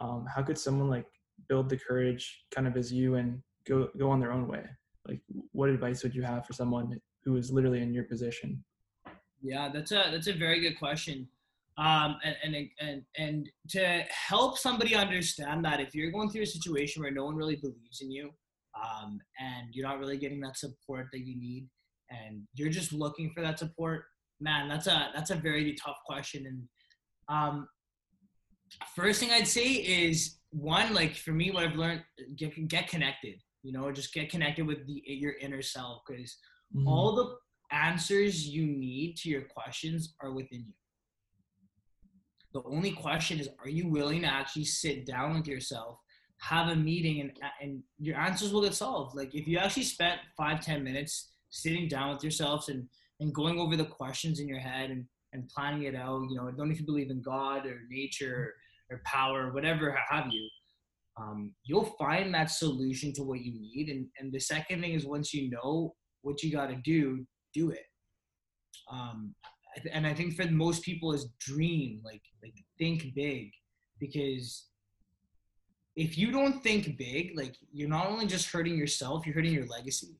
Um, how could someone like build the courage kind of as you and go go on their own way? Like what advice would you have for someone who is literally in your position? Yeah, that's a that's a very good question. Um, and, and, and, and to help somebody understand that if you're going through a situation where no one really believes in you um, and you're not really getting that support that you need and you're just looking for that support, man, that's a, that's a very tough question. And um, first thing I'd say is, one, like for me, what I've learned, get, get connected, you know, just get connected with the, your inner self, because mm-hmm. all the answers you need to your questions are within you. The only question is, are you willing to actually sit down with yourself, have a meeting, and and your answers will get solved. Like, if you actually spent five, ten minutes sitting down with yourselves and, and going over the questions in your head and, and planning it out, you know, I don't know if you believe in God or nature or, or power, whatever have you, um, you'll find that solution to what you need. And, and the second thing is, once you know what you got to do, do it. Um, and I think for most people is dream, like, like think big, because if you don't think big, like, you're not only just hurting yourself, you're hurting your legacy.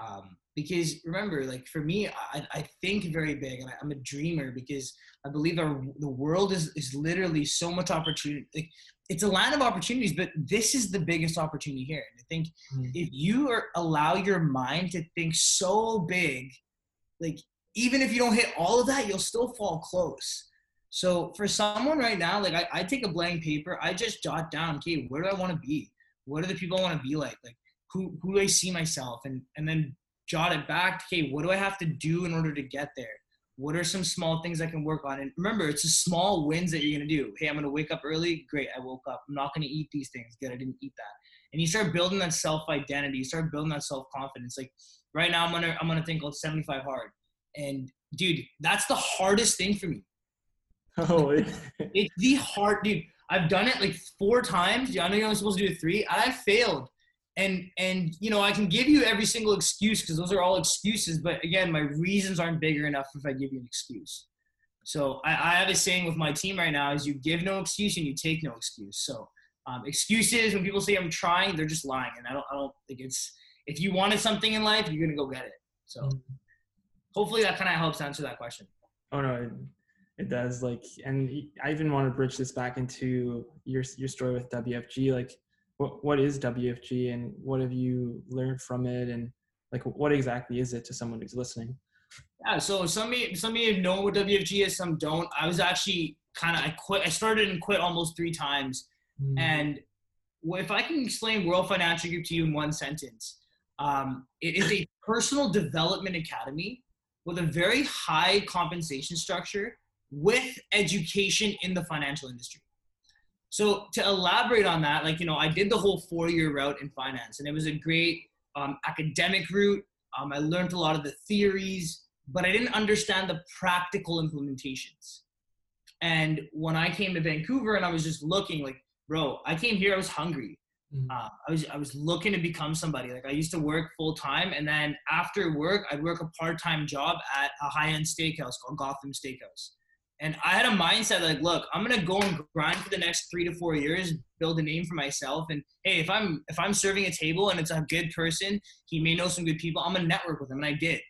Um, because remember, like, for me, I, I think very big, and I, I'm a dreamer, because I believe our, the world is, is literally so much opportunity. Like, it's a land of opportunities, but this is the biggest opportunity here. And I think mm-hmm. if you are, allow your mind to think so big, like, even if you don't hit all of that, you'll still fall close. So for someone right now, like, I, I take a blank paper, I just jot down, okay, where do I want to be? What are the people I want to be like? Like, who, who do I see myself? And, and then jot it back. Okay, what do I have to do in order to get there? What are some small things I can work on? And remember, it's the small wins that you're going to do. Hey, I'm going to wake up early. Great, I woke up. I'm not going to eat these things. Good, I didn't eat that. And you start building that self-identity. You start building that self-confidence. Like, right now, I'm going to, I'm going to think called seventy-five hard. And dude, that's the hardest thing for me. Oh, it's the hard, dude. I've done it like four times. I know you're only supposed to do three. I failed. And, and you know, I can give you every single excuse, because those are all excuses. But again, my reasons aren't bigger enough if I give you an excuse. So I, I have a saying with my team right now is, you give no excuse and you take no excuse. So um, excuses, when people say I'm trying, they're just lying. And I don't, I don't think it's, if you wanted something in life, you're going to go get it. So mm-hmm. hopefully that kind of helps answer that question. Oh, no. It- It does, like, and I even want to bridge this back into your your story with W F G. Like, what what is W F G, and what have you learned from it, and like, what exactly is it to someone who's listening? Yeah, so some of you, some of you know what W F G is, some don't. I was actually kind of I quit. I started and quit almost three times. Mm. And if I can explain World Financial Group to you in one sentence, um, it is a personal development academy with a very high compensation structure, with education in the financial industry. So to elaborate on that, like, you know, I did the whole four-year route in finance, and it was a great um, academic route. Um, I learned a lot of the theories, but I didn't understand the practical implementations. And when I came to Vancouver and I was just looking, like, bro, I came here, I was hungry. Mm-hmm. Uh, I was I was looking to become somebody. Like, I used to work full-time, and then after work, I'd work a part-time job at a high-end steakhouse called Gotham Steakhouse. And I had a mindset like, look, I'm going to go and grind for the next three to four years, build a name for myself. And hey, if I'm, if I'm serving a table and it's a good person, he may know some good people, I'm going to network with him. And I did,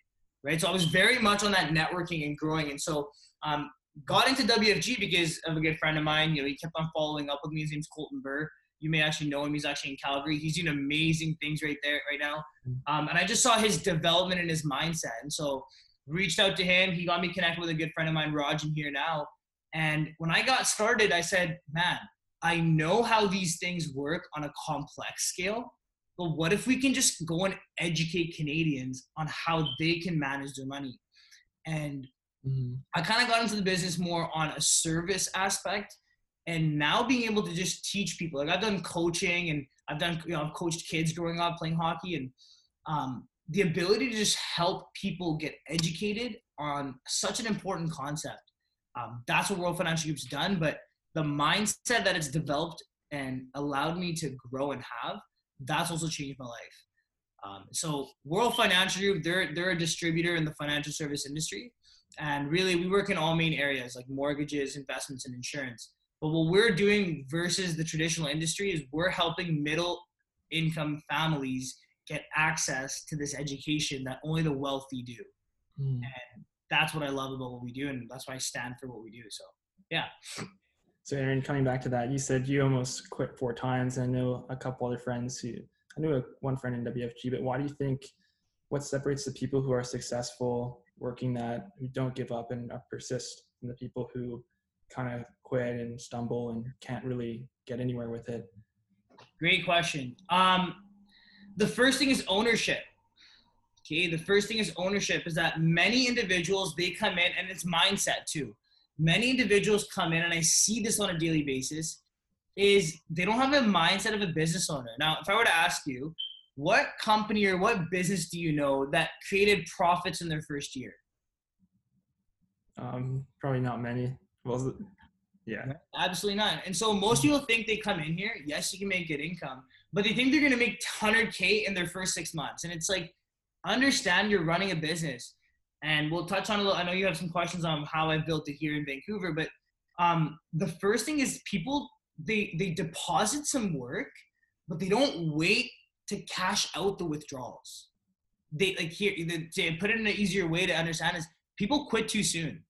right? So I was very much on that networking and growing. And so um, got into W F G because of a good friend of mine. You know, he kept on following up with me. His name's Colton Burr. You may actually know him. He's actually in Calgary. He's doing amazing things right there, right now. Um, and I just saw his development and his mindset. And so reached out to him. He got me connected with a good friend of mine, Raj, in here now. And when I got started, I said, man, I know how these things work on a complex scale, but what if we can just go and educate Canadians on how they can manage their money? And mm-hmm. I kind of got into the business more on a service aspect, and now being able to just teach people. Like, I've done coaching, and I've done, you know, I've coached kids growing up playing hockey, and, um, the ability to just help people get educated on such an important concept. Um, that's what World Financial Group's done, but the mindset that it's developed and allowed me to grow and have, that's also changed my life. Um, so World Financial Group, they're, they're a distributor in the financial service industry. And really, we work in all main areas like mortgages, investments, and insurance. But what we're doing versus the traditional industry is we're helping middle income families get access to this education that only the wealthy do. Mm. And that's what I love about what we do. And that's why I stand for what we do. So, yeah. So Aaron, coming back to that, you said you almost quit four times. I know a couple other friends who, I knew a, one friend in W F G, but why do you think, what separates the people who are successful working that, who don't give up and persist, and the people who kind of quit and stumble and can't really get anywhere with it? Great question. Um, The first thing is ownership. Okay, the first thing is ownership is that many individuals, they come in, and it's mindset too. many individuals come in, and I see this on a daily basis, is they don't have a mindset of a business owner. Now, if I were to ask you, what company or what business do you know that created profits in their first year? Um, probably not many. Well, yeah. Absolutely not. And so most people think they come in here, yes, you can make good income, but they think they're going to make one hundred K in their first six months. And it's like, understand you're running a business. And we'll touch on a little, I know you have some questions on how I built it here in Vancouver, but um, the first thing is people, they, they deposit some work, but they don't wait to cash out the withdrawals. They like here, they, to put it in an easier way to understand is people quit too soon.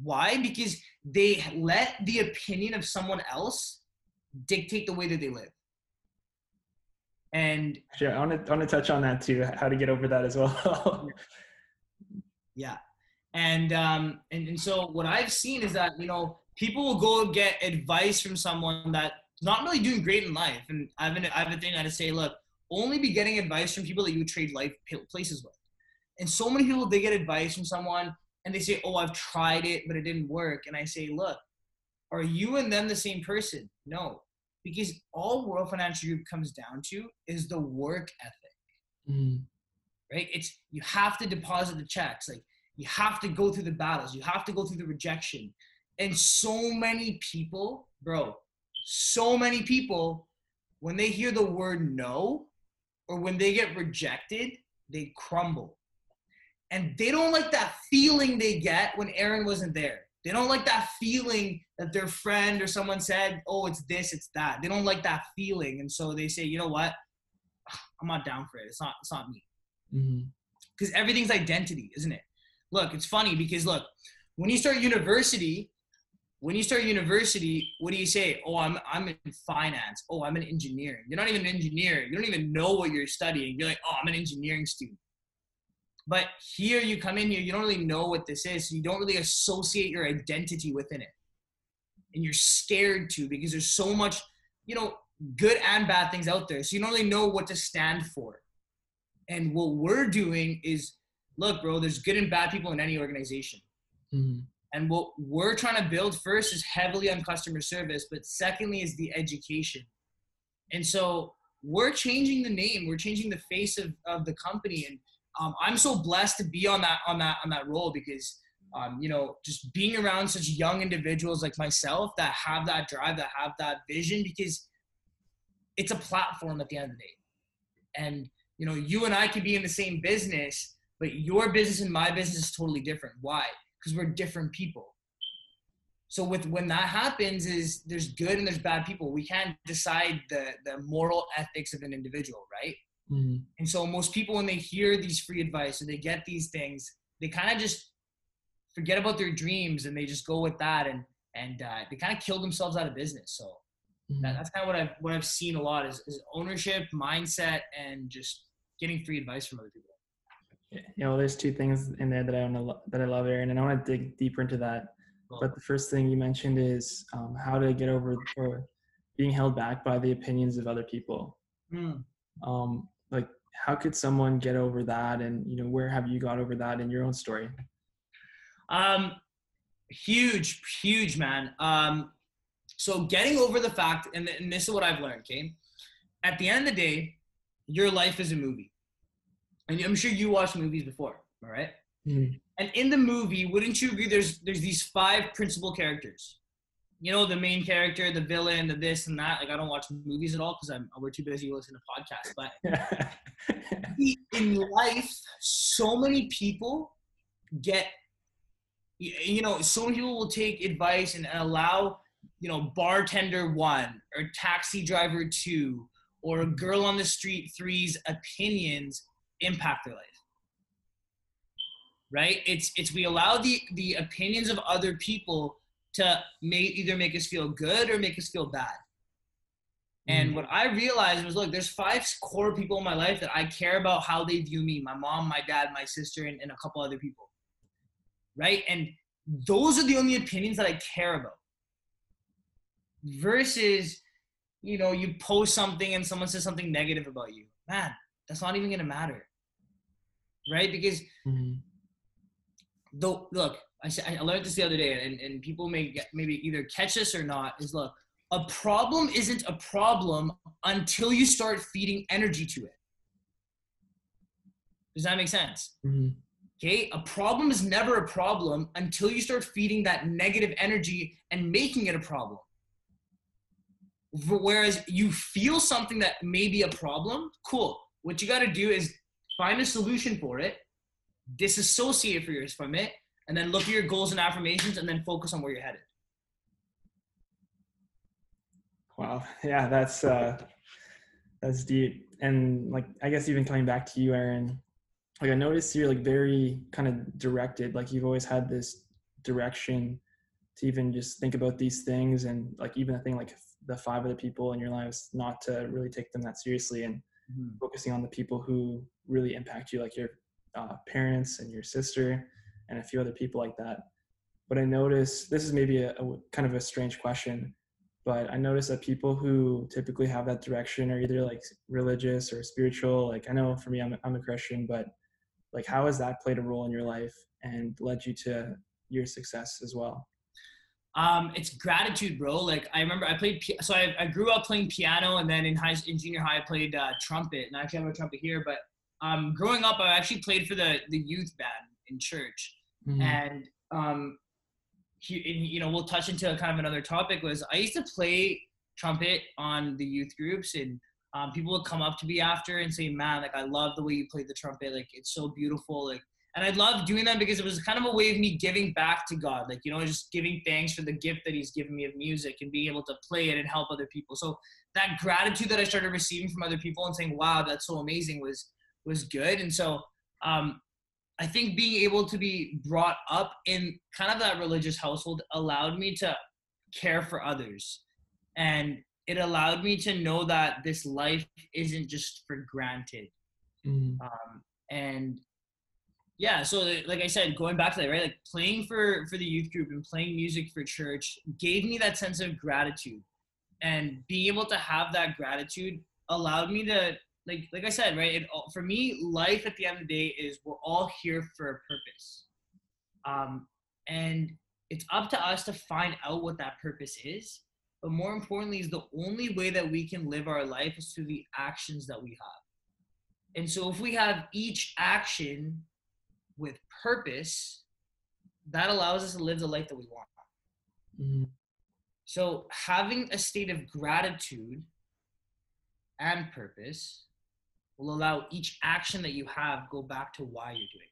Why? Because they let the opinion of someone else dictate the way that they live. And sure, I want to I want to touch on that too, how to get over that as well. Yeah. And, um, and, and so what I've seen is that, you know, people will go get advice from someone that's not really doing great in life. And I've been, I have a thing I to say, look, only be getting advice from people that you trade life places with. And so many people, they get advice from someone and they say, oh, I've tried it, but it didn't work. And I say, look, are you and them the same person? No, because all World Financial Group comes down to is the work ethic, mm. right? It's, you have to deposit the checks. Like you have to go through the battles. You have to go through the rejection. And so many people, bro, so many people, when they hear the word no, or when they get rejected, they crumble. And they don't like that feeling they get when Aaron wasn't there. They don't like that feeling that their friend or someone said, oh, it's this, it's that. They don't like that feeling. And so they say, you know what? I'm not down for it. It's not, it's not me. Because mm-hmm. everything's identity, isn't it? Look, it's funny because look, when you start university, when you start university, what do you say? Oh, I'm, I'm in finance. Oh, I'm an engineer. You're not even an engineer. You don't even know what you're studying. You're like, oh, I'm an engineering student. But here you come in here, you don't really know what this is. So you don't really associate your identity within it. And you're scared to because there's so much, you know, good and bad things out there. So you don't really know what to stand for. And what we're doing is, look, bro, there's good and bad people in any organization. Mm-hmm. And what we're trying to build first is heavily on customer service. But secondly is the education. And so we're changing the name. We're changing the face of, of the company. And Um, I'm so blessed to be on that, on that, on that role because, um, you know, just being around such young individuals like myself that have that drive, that have that vision, because it's a platform at the end of the day. And, you know, you and I could be in the same business, but your business and my business is totally different. Why? Because we're different people. So with, when that happens is there's good and there's bad people. We can't decide the, the moral ethics of an individual, right? Mm-hmm. And so most people, when they hear these free advice or they get these things, they kind of just forget about their dreams and they just go with that, and and uh, they kind of kill themselves out of business. So mm-hmm. that, that's kind of what I've what I've seen a lot is, is ownership, mindset, and just getting free advice from other people. Yeah, you know, there's two things in there that I want that I love, Aaron, and I want to dig deeper into that. Cool. But the first thing you mentioned is um, how to get over or being held back by the opinions of other people. Mm. Um, Like, how could someone get over that? And, you know, where have you got over that in your own story? Um, huge, huge, man. Um, so getting over the fact, and, and this is what I've learned, okay? At the end of the day, your life is a movie. And I'm sure you watched movies before, all right? Mm-hmm. And in the movie, wouldn't you agree there's there's these five principal characters? You know, the main character, the villain, the this and that. Like, I don't watch movies at all because I'm we're too busy listening to podcasts. But in life, so many people get, you know, so many people will take advice and allow, you know, bartender one or taxi driver two or a girl on the street three's opinions impact their life. Right? It's it's we allow the the opinions of other people to make, either make us feel good or make us feel bad. And mm-hmm. what I realized was, look, there's five core people in my life that I care about how they view me: my mom, my dad, my sister, and, and a couple other people, right? And those are the only opinions that I care about. Versus, you know, you post something and someone says something negative about you. Man, that's not even gonna matter, right? Because mm-hmm. though, look, I, I learned this the other day, and, and people may get, maybe either catch this or not, is look, a problem isn't a problem until you start feeding energy to it. Does that make sense? Mm-hmm. Okay, a problem is never a problem until you start feeding that negative energy and making it a problem. Whereas you feel something that may be a problem, cool. What you got to do is find a solution for it, disassociate for yours from it, and then look at your goals and affirmations, and then focus on where you're headed. Wow. Yeah, that's uh, that's deep. And like, I guess even coming back to you, Aaron, like I noticed you're like very kind of directed. Like you've always had this direction to even just think about these things, and like even a thing like the five other people in your lives, not to really take them that seriously, and mm-hmm. focusing on the people who really impact you, like your uh, parents and your sister and a few other people like that. But I noticed, this is maybe a, a kind of a strange question, but I noticed that people who typically have that direction are either like religious or spiritual. Like I know for me, I'm a, I'm a Christian, but like how has that played a role in your life and led you to your success as well? Um, it's gratitude, bro. Like I remember I played, so I, I grew up playing piano, and then in high, in junior high, I played uh, trumpet, and I actually have a trumpet here, but um, growing up, I actually played for the, the youth band in church. Mm-hmm. And, um, he, and, you know, we'll touch into kind of another topic, was I used to play trumpet on the youth groups, and um, people would come up to me after and say, man, like, I love the way you played the trumpet. Like, it's so beautiful. Like, and I loved doing that because it was kind of a way of me giving back to God. Like, you know, just giving thanks for the gift that he's given me of music and being able to play it and help other people. So that gratitude that I started receiving from other people and saying, wow, that's so amazing was, was good. And so, um, I think being able to be brought up in kind of that religious household allowed me to care for others. And it allowed me to know that this life isn't just for granted. Mm-hmm. Um, and yeah, so like I said, going back to that, right? Like playing for, for the youth group and playing music for church gave me that sense of gratitude, and being able to have that gratitude allowed me to, Like, like I said, right, it, for me, life at the end of the day is we're all here for a purpose. Um, and it's up to us to find out what that purpose is. But more importantly, is the only way that we can live our life is through the actions that we have. And so if we have each action with purpose, that allows us to live the life that we want. Mm-hmm. So having a state of gratitude and purpose will allow each action that you have go back to why you're doing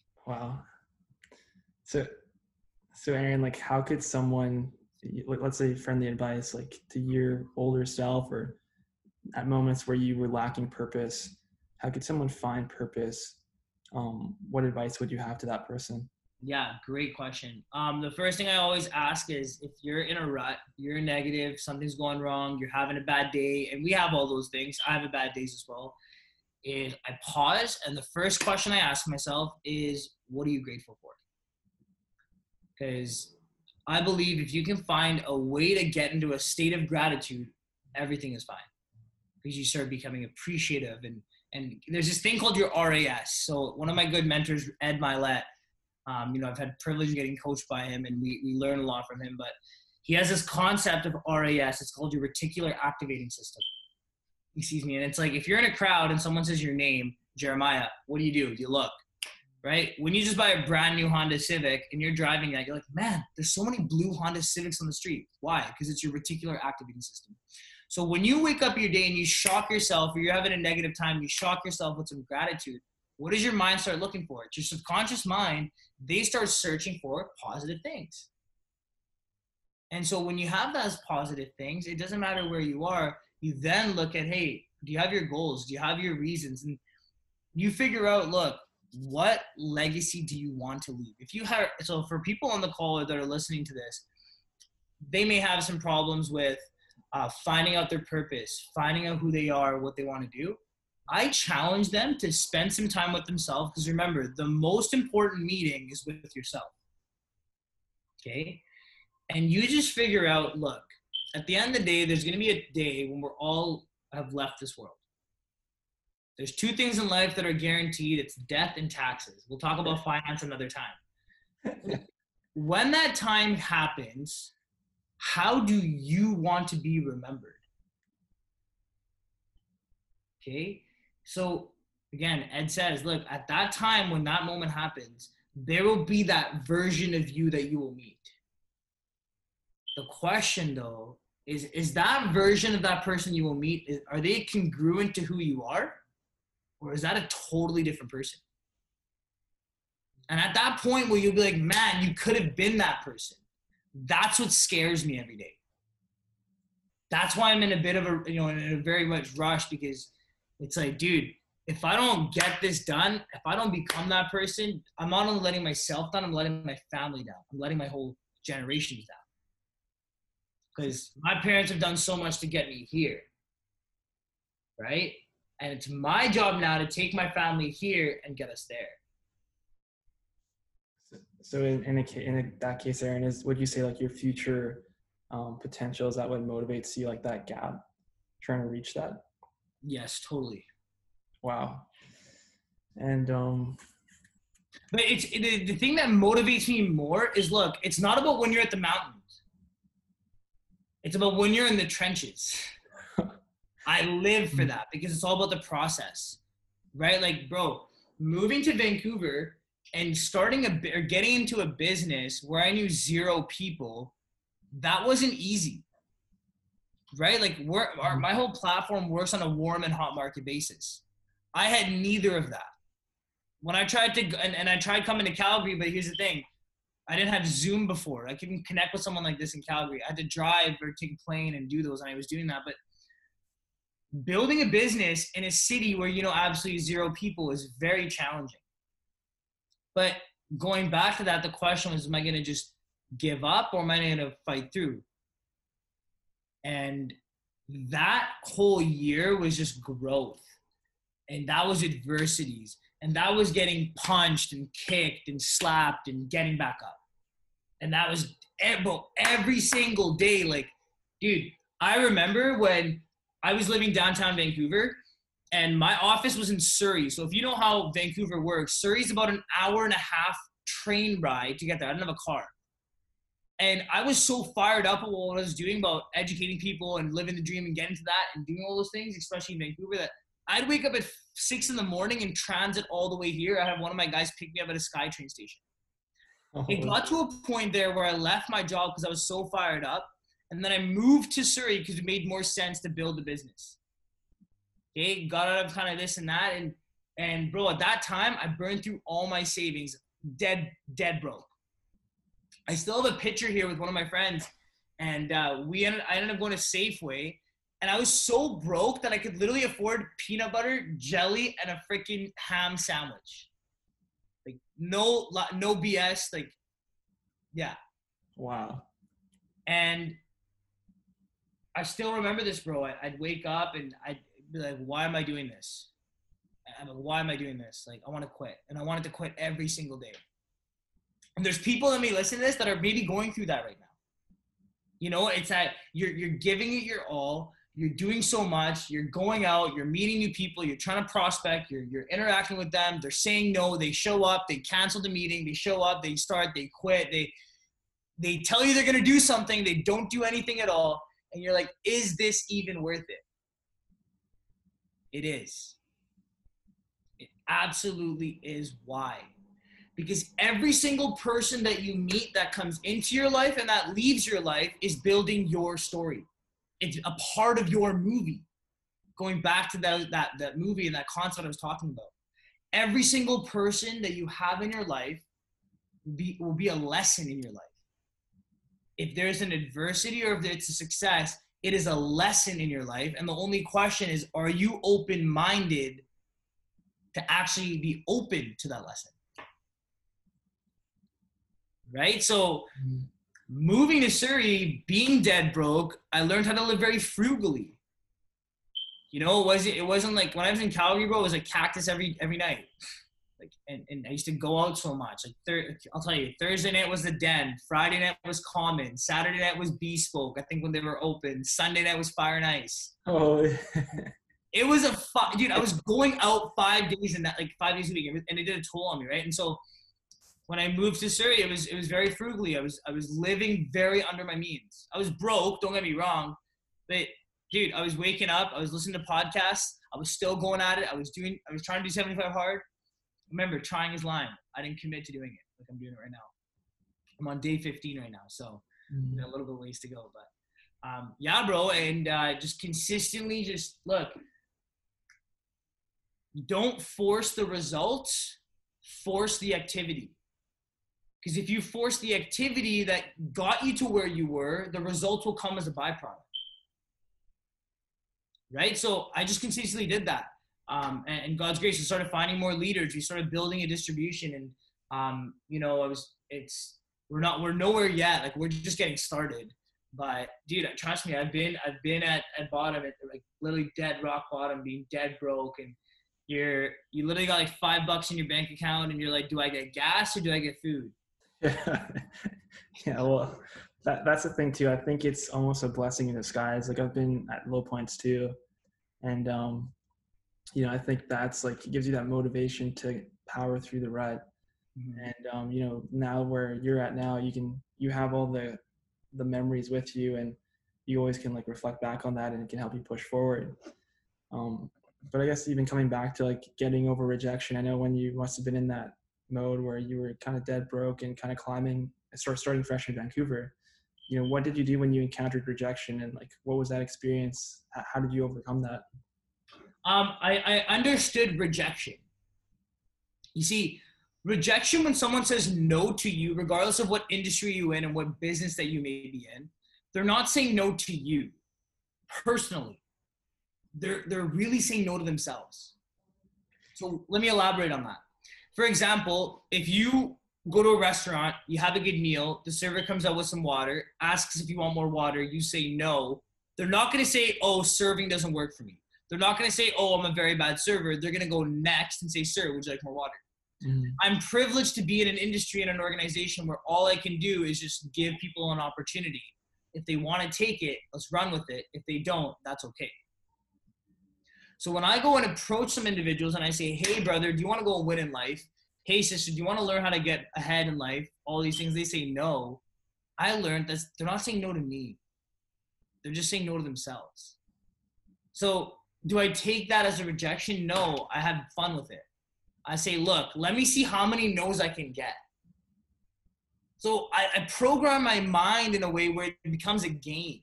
it. Wow. So, so Aaron, like how could someone, let's say friendly advice, like to your older self or at moments where you were lacking purpose, how could someone find purpose? Um, what advice would you have to that person? Yeah, great question. Um, the first thing I always ask is if you're in a rut, you're negative, something's going wrong, you're having a bad day, and we have all those things. I have a bad days as well. If I pause, and the first question I ask myself is, what are you grateful for? Because I believe if you can find a way to get into a state of gratitude, everything is fine. Because you start becoming appreciative. And, and there's this thing called your R A S. So one of my good mentors, Ed Mylett, Um, you know, I've had privilege of getting coached by him, and we, we learn a lot from him, but he has this concept of R A S. It's called your reticular activating system. Excuse me. And it's like, if you're in a crowd and someone says your name, Jeremiah, what do you do? You look, right? When you just buy a brand new Honda Civic and you're driving that, you're like, man, there's so many blue Honda Civics on the street. Why? Because it's your reticular activating system. So when you wake up your day and you shock yourself, or you're having a negative time, you shock yourself with some gratitude. What does your mind start looking for? It's your subconscious mind. They start searching for positive things. And so when you have those positive things, it doesn't matter where you are. You then look at, hey, do you have your goals? Do you have your reasons? And you figure out, look, what legacy do you want to leave? If you have, so for people on the call that are listening to this, they may have some problems with uh, finding out their purpose, finding out who they are, what they want to do. I challenge them to spend some time with themselves, because remember, the most important meeting is with yourself. Okay? And you just figure out, look, at the end of the day, there's going to be a day when we're all have left this world. There's two things in life that are guaranteed. It's death and taxes. We'll talk about finance another time. When that time happens, how do you want to be remembered? Okay. So again, Ed says, look, at that time, when that moment happens, there will be that version of you that you will meet. The question though, is, is that version of that person you will meet, is, are they congruent to who you are? Or is that a totally different person? And at that point where you'll be like, man, you could have been that person. That's what scares me every day. That's why I'm in a bit of a, you know, in a very much rush, because it's like, dude, if I don't get this done, if I don't become that person, I'm not only letting myself down, I'm letting my family down. I'm letting my whole generation down. Because my parents have done so much to get me here, right? And it's my job now to take my family here and get us there. So, so in in, a, in a, that case, Aaron, is would you say like your future um, potential, is that what motivates you, like that gap, trying to reach that? Yes, totally. Wow. And um, but it's it, the thing that motivates me more is, look, it's not about when you're at the mountains. It's about when you're in the trenches. I live for that because it's all about the process, right? Like, bro, moving to Vancouver and starting a or getting into a business where I knew zero people, that wasn't easy, right? Like, we're, our, my whole platform works on a warm and hot market basis. I had neither of that. When I tried to, and, and I tried coming to Calgary, but here's the thing. I didn't have Zoom before. I couldn't connect with someone like this in Calgary. I had to drive or take a plane and do those, and I was doing that, but building a business in a city where you know absolutely zero people is very challenging. But going back to that, the question was, am I going to just give up or am I going to fight through? And that whole year was just growth. And that was adversities. And that was getting punched and kicked and slapped and getting back up. And that was every single day. Like, dude, I remember when I was living downtown Vancouver and my office was in Surrey. So if you know how Vancouver works, Surrey's about an hour and a half train ride to get there. I didn't have a car. And I was so fired up at what I was doing about educating people and living the dream and getting to that and doing all those things, especially in Vancouver, that I'd wake up at six in the morning and transit all the way here. I'd have one of my guys pick me up at a SkyTrain station. Oh. It got to a point there where I left my job because I was so fired up. And then I moved to Surrey because it made more sense to build a business. Okay, got out of kind of this and that. And, and bro, at that time, I burned through all my savings, dead, dead broke. I still have a picture here with one of my friends. And uh, we ended, I ended up going to Safeway. And I was so broke that I could literally afford peanut butter, jelly, and a freaking ham sandwich. Like, no, no B S. Like, yeah. Wow. And I still remember this, bro. I'd wake up and I'd be like, why am I doing this? I'm like, why am I doing this? Like, I want to quit. And I wanted to quit every single day. And there's people that may listen to this that are maybe going through that right now. You know, it's that you're, you're giving it your all. You're doing so much. You're going out. You're meeting new people. You're trying to prospect. You're, you're interacting with them. They're saying no. They show up. They cancel the meeting. They show up. They start. They quit. They, they tell you they're going to do something. They don't do anything at all. And you're like, is this even worth it? It is. It absolutely is. Why? Because every single person that you meet that comes into your life and that leaves your life is building your story. It's a part of your movie. Going back to that, that, that movie and that concept I was talking about. Every single person that you have in your life will be, will be a lesson in your life. If there's an adversity or if it's a success, it is a lesson in your life. And the only question is, are you open-minded to actually be open to that lesson? Right? So moving to Surrey, being dead broke, I learned how to live very frugally. You know, it wasn't, it wasn't like when I was in Calgary, bro, it was like Cactus every, every night. Like, and, and I used to go out so much. Like, thir- I'll tell you, Thursday night was The Den. Friday night was Common. Saturday night was Bespoke, I think, when they were open. Sunday night was Fire and Ice. Oh. It was a fu- dude. I was going out five days in that, like five days a week, and it did a toll on me, right? And so when I moved to Surrey, it was it was very frugally. I was I was living very under my means. I was broke. Don't get me wrong, but dude, I was waking up. I was listening to podcasts. I was still going at it. I was doing. I was trying to do seventy-five hard. Remember, trying is lying. I didn't commit to doing it like I'm doing it right now. I'm on day fifteen right now, so mm-hmm. a little bit of ways to go. But um, yeah, bro, and uh, just consistently, just look. Don't force the results, force the activity. Because if you force the activity that got you to where you were, the results will come as a byproduct. Right? So I just consistently did that. Um, and, and God's grace, we started finding more leaders. We started building a distribution. And, um, you know, I was, it's, we're not, we're nowhere yet. Like, we're just getting started. But dude, trust me, I've been, I've been at, at bottom, at like literally dead rock bottom, being dead broke, and You're, you literally got like five bucks in your bank account and you're like, do I get gas or do I get food? Yeah, yeah well, that, that's the thing too. I think it's almost a blessing in disguise. Like, I've been at low points too. And, um, you know, I think that's like, it gives you that motivation to power through the rut. Mm-hmm. And, um, you know, now where you're at now, you can, you have all the, the memories with you, and you always can like reflect back on that, and it can help you push forward. Um, But I guess even coming back to like getting over rejection, I know when you must have been in that mode where you were kind of dead broke and kind of climbing, start starting fresh in Vancouver, you know, what did you do when you encountered rejection, and like, what was that experience? How did you overcome that? Um, I, I understood rejection. You see, rejection, when someone says no to you, regardless of what industry you're in and what business that you may be in, they're not saying no to you personally. They're, they're really saying no to themselves. So let me elaborate on that. For example, if you go to a restaurant, you have a good meal, the server comes out with some water, asks if you want more water, you say no. They're not going to say, oh, serving doesn't work for me. They're not going to say, oh, I'm a very bad server. They're going to go next and say, sir, would you like more water? Mm-hmm. I'm privileged to be in an industry and an organization where all I can do is just give people an opportunity. If they want to take it, let's run with it. If they don't, that's okay. So when I go and approach some individuals and I say, hey, brother, do you want to go and win in life? Hey, sister, do you want to learn how to get ahead in life? All these things, they say no. I learned that they're not saying no to me. They're just saying no to themselves. So do I take that as a rejection? No, I have fun with it. I say, look, let me see how many no's I can get. So I, I program my mind in a way where it becomes a game.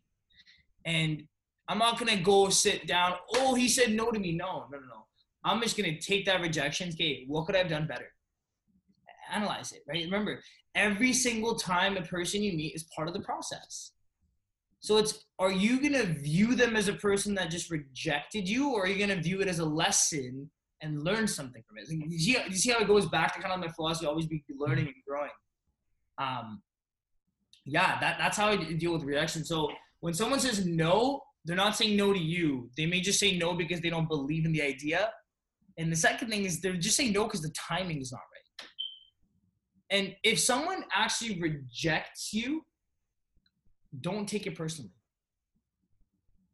And I'm not going to go sit down, oh, he said no to me. No, no, no, no. I'm just going to take that rejection. Okay, what could I have done better? Analyze it, right? Remember, every single time a person you meet is part of the process. So it's, are you going to view them as a person that just rejected you, or are you going to view it as a lesson and learn something from it? Like, you, see, you see how it goes back to kind of my philosophy, always be learning and growing. Um, yeah, that, that's how I deal with rejection. So when someone says no, they're not saying no to you. They may just say no because they don't believe in the idea. And the second thing is they're just saying no because the timing is not right. And if someone actually rejects you, don't take it personally.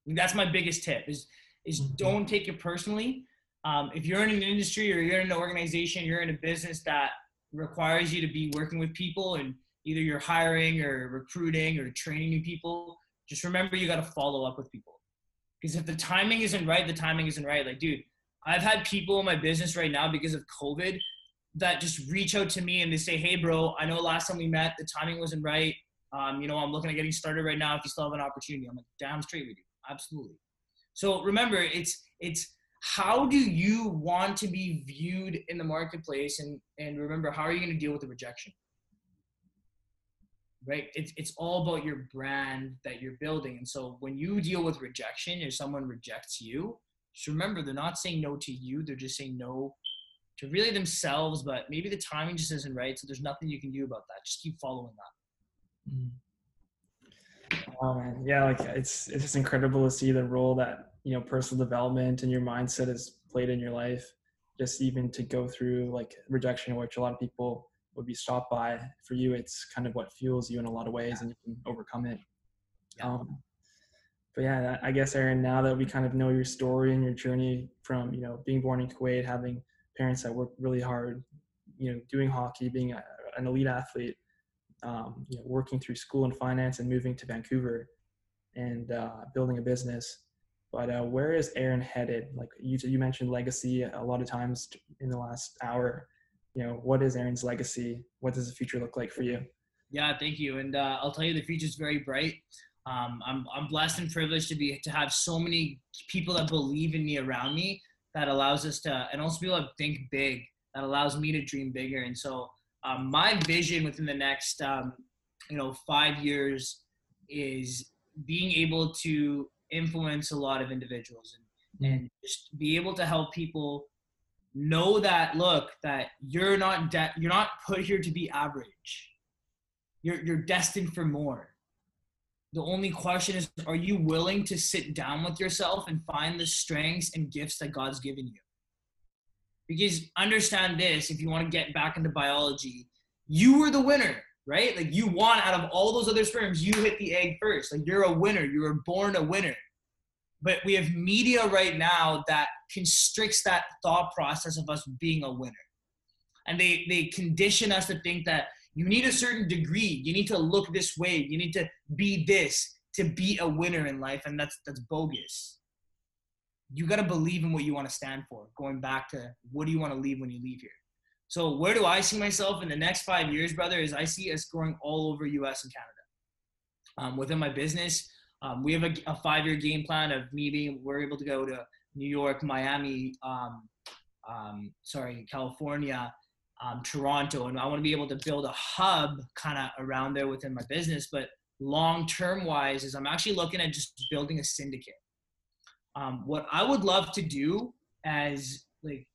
And that's my biggest tip is, is don't take it personally. Um, if you're in an industry or you're in an organization, you're in a business that requires you to be working with people, and either you're hiring or recruiting or training new people, just remember, you got to follow up with people. Because if the timing isn't right, the timing isn't right. Like, dude, I've had people in my business right now because of COVID that just reach out to me and they say, hey, bro, I know last time we met, the timing wasn't right. Um, you know, I'm looking at getting started right now if you still have an opportunity. I'm like, damn straight with you. Absolutely. So remember, it's it's how do you want to be viewed in the marketplace? And, and remember, how are you going to deal with the rejection? Right? It's it's all about your brand that you're building. And so when you deal with rejection, if someone rejects you, just remember, they're not saying no to you. They're just saying no to really themselves, but maybe the timing just isn't right. So there's nothing you can do about that. Just keep following up. Oh man. Yeah. Like it's, it's just incredible to see the role that, you know, personal development and your mindset has played in your life, just even to go through like rejection, which a lot of people would be stopped by. For you, it's kind of what fuels you in a lot of ways, and you can overcome it. Um, but yeah, I guess, Aaron, now that we kind of know your story and your journey from, you know, being born in Kuwait, having parents that worked really hard, you know, doing hockey, being a, an elite athlete, um, you know, working through school and finance and moving to Vancouver and uh, building a business. But uh, where is Aaron headed? Like you, you mentioned legacy a lot of times in the last hour. You know, what is Aaron's legacy? What does the future look like for you? Yeah, thank you. And uh, I'll tell you, the future's very bright. Um, I'm I'm blessed and privileged to be to have so many people that believe in me around me that allows us to, and also people that think big, that allows me to dream bigger. And so um, my vision within the next, um, you know, five years is being able to influence a lot of individuals and, and just be able to help people know that, look, that you're not de- you're not put here to be average. You're you're destined for more. The only question is, are you willing to sit down with yourself and find the strengths and gifts that God's given you? Because understand this, if you want to get back into biology, you were the winner, right? Like you won out of all those other sperms, you hit the egg first. Like you're a winner. You were born a winner. But we have media right now that constricts that thought process of us being a winner. And they, they condition us to think that you need a certain degree. You need to look this way. You need to be this to be a winner in life. And that's, that's bogus. You got to believe in what you want to stand for. Going back to what do you want to leave when you leave here? So where do I see myself in the next five years, brother, is I see us growing all over U S and Canada. Um, within my business, um, we have a, a five-year game plan of me being, we're able to go to New York, Miami, um, um, sorry, California, um, Toronto. And I want to be able to build a hub kind of around there within my business. But long-term wise is I'm actually looking at just building a syndicate. Um, what I would love to do as like,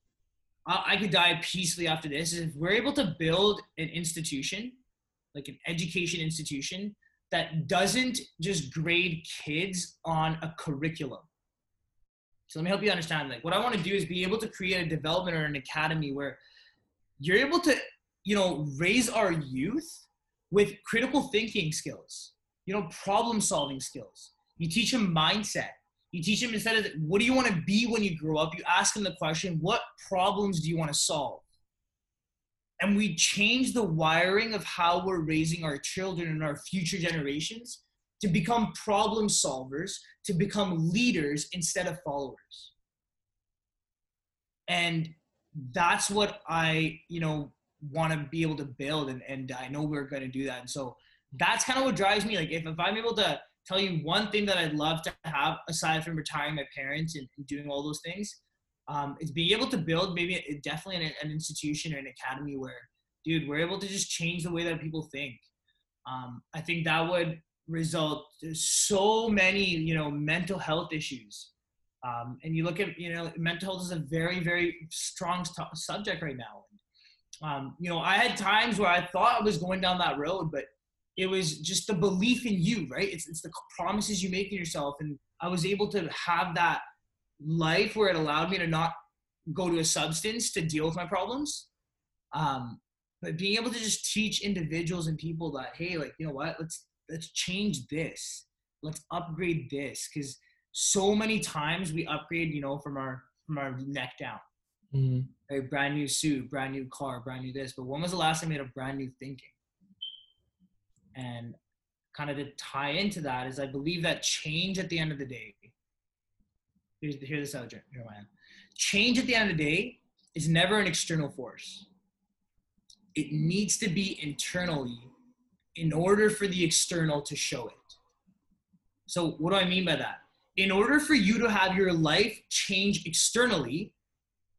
I could die peacefully after this is if we're able to build an institution, like an education institution that doesn't just grade kids on a curriculum. So let me help you understand. Like what I want to do is be able to create a development or an academy where you're able to, you know, raise our youth with critical thinking skills, you know, problem solving skills. You teach them mindset. You teach them instead of what do you want to be when you grow up? You ask them the question, what problems do you want to solve? And we change the wiring of how we're raising our children and our future generations to become problem solvers, to become leaders instead of followers. And that's what I, you know, want to be able to build. And, and I know we're going to do that. And so that's kind of what drives me. Like if, if I'm able to tell you one thing that I'd love to have aside from retiring my parents and doing all those things, um, is being able to build maybe a, definitely an, an institution or an academy where, dude, we're able to just change the way that people think. Um, I think that would result in so many, you know, mental health issues. Um, and you look at, you know, mental health is a very, very strong st- subject right now. And, um, you know, I had times where I thought I was going down that road, but it was just the belief in you, right? It's it's the promises you make in yourself. And I was able to have that life where it allowed me to not go to a substance to deal with my problems. Um, but being able to just teach individuals and people that, hey, like, you know what, let's, let's change this. Let's upgrade this. Cause so many times we upgrade, you know, from our, from our neck down, mm-hmm. Right? Brand new suit, brand new car, brand new this. But when was the last time I made a brand new thinking? And kind of to tie into that is I believe that change at the end of the day, here's the, hear this out, Jeremiah. Change at the end of the day is never an external force. It needs to be internally in order for the external to show it. So what do I mean by that? In order for you to have your life change externally,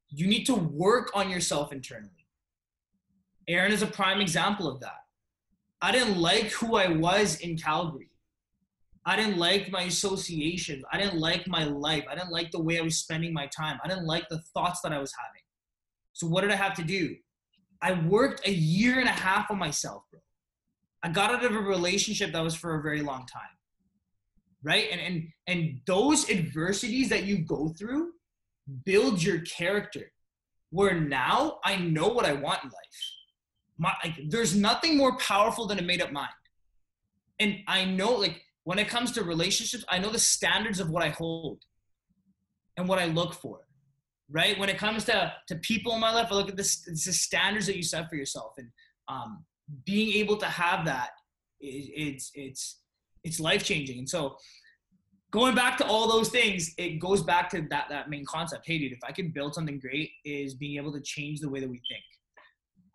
you need to work on yourself internally. Aaron is a prime example of that. I didn't like who I was in Calgary. I didn't like my associations. I didn't like my life. I didn't like the way I was spending my time. I didn't like the thoughts that I was having. So what did I have to do? I worked a year and a half on myself, bro. I got out of a relationship that was for a very long time, right? And, and, and those adversities that you go through build your character, where now I know what I want in life. My, like, there's nothing more powerful than a made up mind. And I know, like, When it comes to relationships, I know the standards of what I hold and what I look for, right? When it comes to, to people in my life, I look at this, it's the standards that you set for yourself. And um, being able to have that, it, it's, it's, it's life-changing. And so going back to all those things, it goes back to that, that main concept. Hey, dude, if I can build something great, is being able to change the way that we think.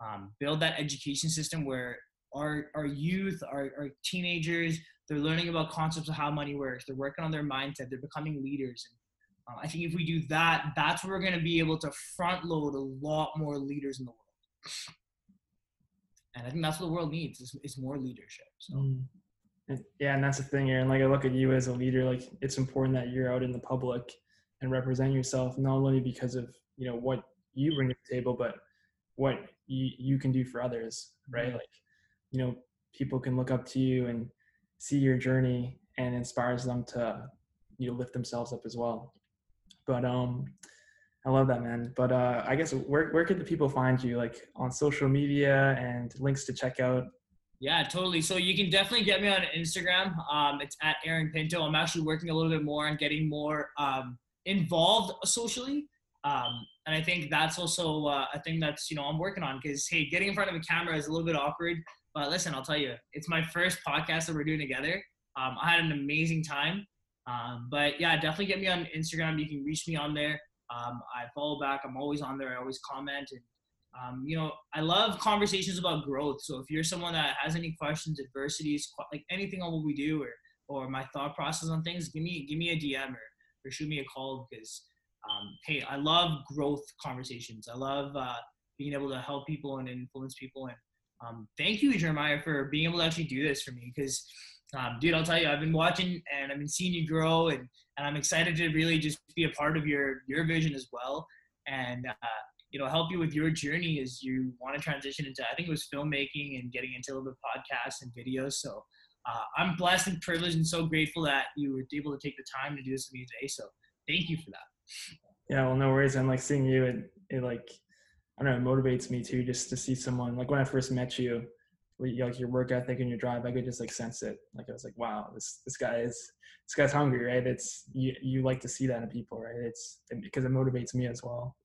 Um, build that education system where our, our youth, our, our teenagers, they're learning about concepts of how money works. They're working on their mindset. They're becoming leaders. And uh, I think if we do that, that's where we're going to be able to front load a lot more leaders in the world. And I think that's what the world needs, is, is more leadership. So. Mm. Yeah, and that's the thing, Aaron. Like, I look at you as a leader. Like, it's important that you're out in the public and represent yourself, not only because of, you know, what you bring to the table, but what you, you can do for others, right? Mm-hmm. Like, you know, people can look up to you and see your journey, and inspires them to, you know, lift themselves up as well. But um, I love that, man. But uh, I guess where where could the people find you? Like on social media and links to check out. Yeah, totally. So you can definitely get me on Instagram. Um, it's at Aaron Pinto. I'm actually working a little bit more on getting more um, involved socially. Um, and I think that's also uh, a thing that's, you know, I'm working on, because, hey, getting in front of a camera is a little bit awkward. But listen, I'll tell you, it's my first podcast that we're doing together. Um, I had an amazing time. Um, but yeah, definitely get me on Instagram. You can reach me on there. Um, I follow back. I'm always on there. I always comment. And Um, you know, I love conversations about growth. So if you're someone that has any questions, adversities, like anything on what we do, or, or my thought process on things, give me, give me a D M, or, or shoot me a call, because, um, hey, I love growth conversations. I love, uh, being able to help people and influence people. And, um, thank you, Jeremiah, for being able to actually do this for me. Cause, um, dude, I'll tell you, I've been watching and I've been seeing you grow, and, and I'm excited to really just be a part of your, your vision as well. And, uh, you know, help you with your journey as you want to transition into, I think it was filmmaking and getting into a little bit of podcasts and videos. So uh, I'm blessed and privileged and so grateful that you were able to take the time to do this with me today. So thank you for that. Yeah, well, no worries. And like seeing you, it, it like, I don't know, it motivates me too, just to see someone, like when I first met you, like your work ethic and your drive, I could just like sense it. Like I was like, wow, this, this guy is, this guy's hungry, right? It's, you, you like to see that in people, right? It's because it motivates me as well.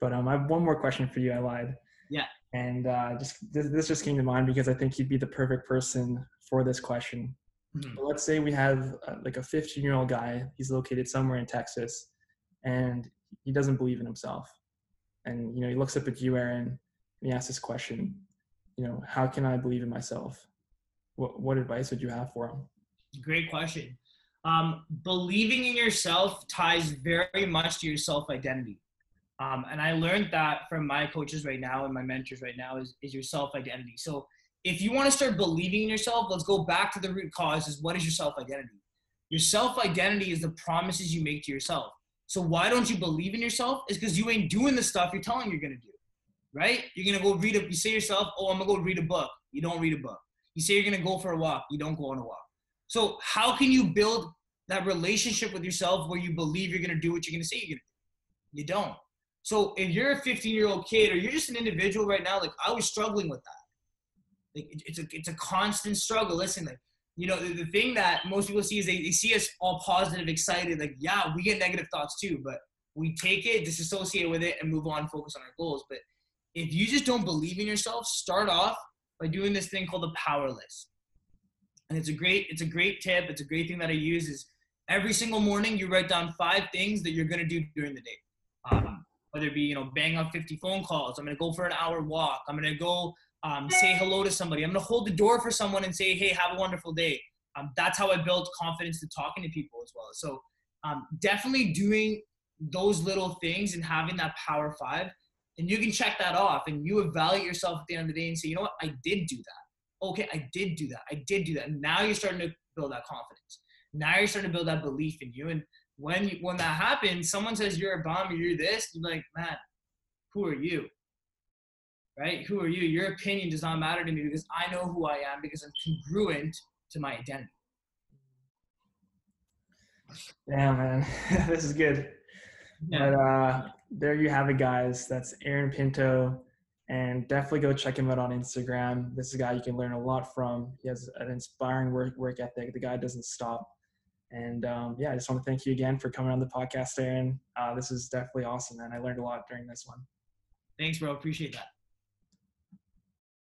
But um, I have one more question for you. I lied. Yeah. And uh, just this, this just came to mind because I think you'd be the perfect person for this question. Mm-hmm. But let's say we have uh, like a fifteen-year-old guy. He's located somewhere in Texas, and he doesn't believe in himself. And you know, he looks up at you, Aaron, and he asks this question. You know, how can I believe in myself? What what advice would you have for him? Great question. Um, believing in yourself ties very much to your self-identity. Um, and I learned that from my coaches right now and my mentors right now is, is your self-identity. So if you want to start believing in yourself, let's go back to the root cause, is what is your self-identity? Your self-identity is the promises you make to yourself. So why don't you believe in yourself? It's because you ain't doing the stuff you're telling you're going to do, right? You're going to go read a, you say to yourself, oh, I'm going to go read a book. You don't read a book. You say you're going to go for a walk. You don't go on a walk. So how can you build that relationship with yourself where you believe you're going to do what you're going to say you're going to do? You don't. So if you're a fifteen-year-old kid, or you're just an individual right now, like I was struggling with that. Like it's a it's a constant struggle. Listen, like, you know, the, the thing that most people see is they, they see us all positive, excited. Like, yeah, we get negative thoughts too, but we take it, disassociate with it, and move on, focus on our goals. But if you just don't believe in yourself, start off by doing this thing called the power list. And it's a great, it's a great tip. It's a great thing that I use is every single morning you write down five things that you're gonna do during the day. Um, Whether it be, you know, bang on fifty phone calls. I'm going to go for an hour walk. I'm going to go um, say hello to somebody. I'm going to hold the door for someone and say, hey, have a wonderful day. Um, that's how I build confidence to talking to people as well. So um, definitely doing those little things and having that power five. And you can check that off and you evaluate yourself at the end of the day and say, you know what, I did do that. Okay, I did do that. I did do that. And now you're starting to build that confidence. Now you're starting to build that belief in you. And When you, when that happens, someone says you're a bomb or you're this, you're like, man, who are you? Right? Who are you? Your opinion does not matter to me because I know who I am because I'm congruent to my identity. Yeah, man. This is good. Yeah. But uh, there you have it, guys. That's Aaron Pinto. And definitely go check him out on Instagram. This is a guy you can learn a lot from. He has an inspiring work, work ethic. The guy doesn't stop. And um, yeah, I just want to thank you again for coming on the podcast, Aaron. Uh, this is definitely awesome, man. I learned a lot during this one. Thanks, bro. Appreciate that.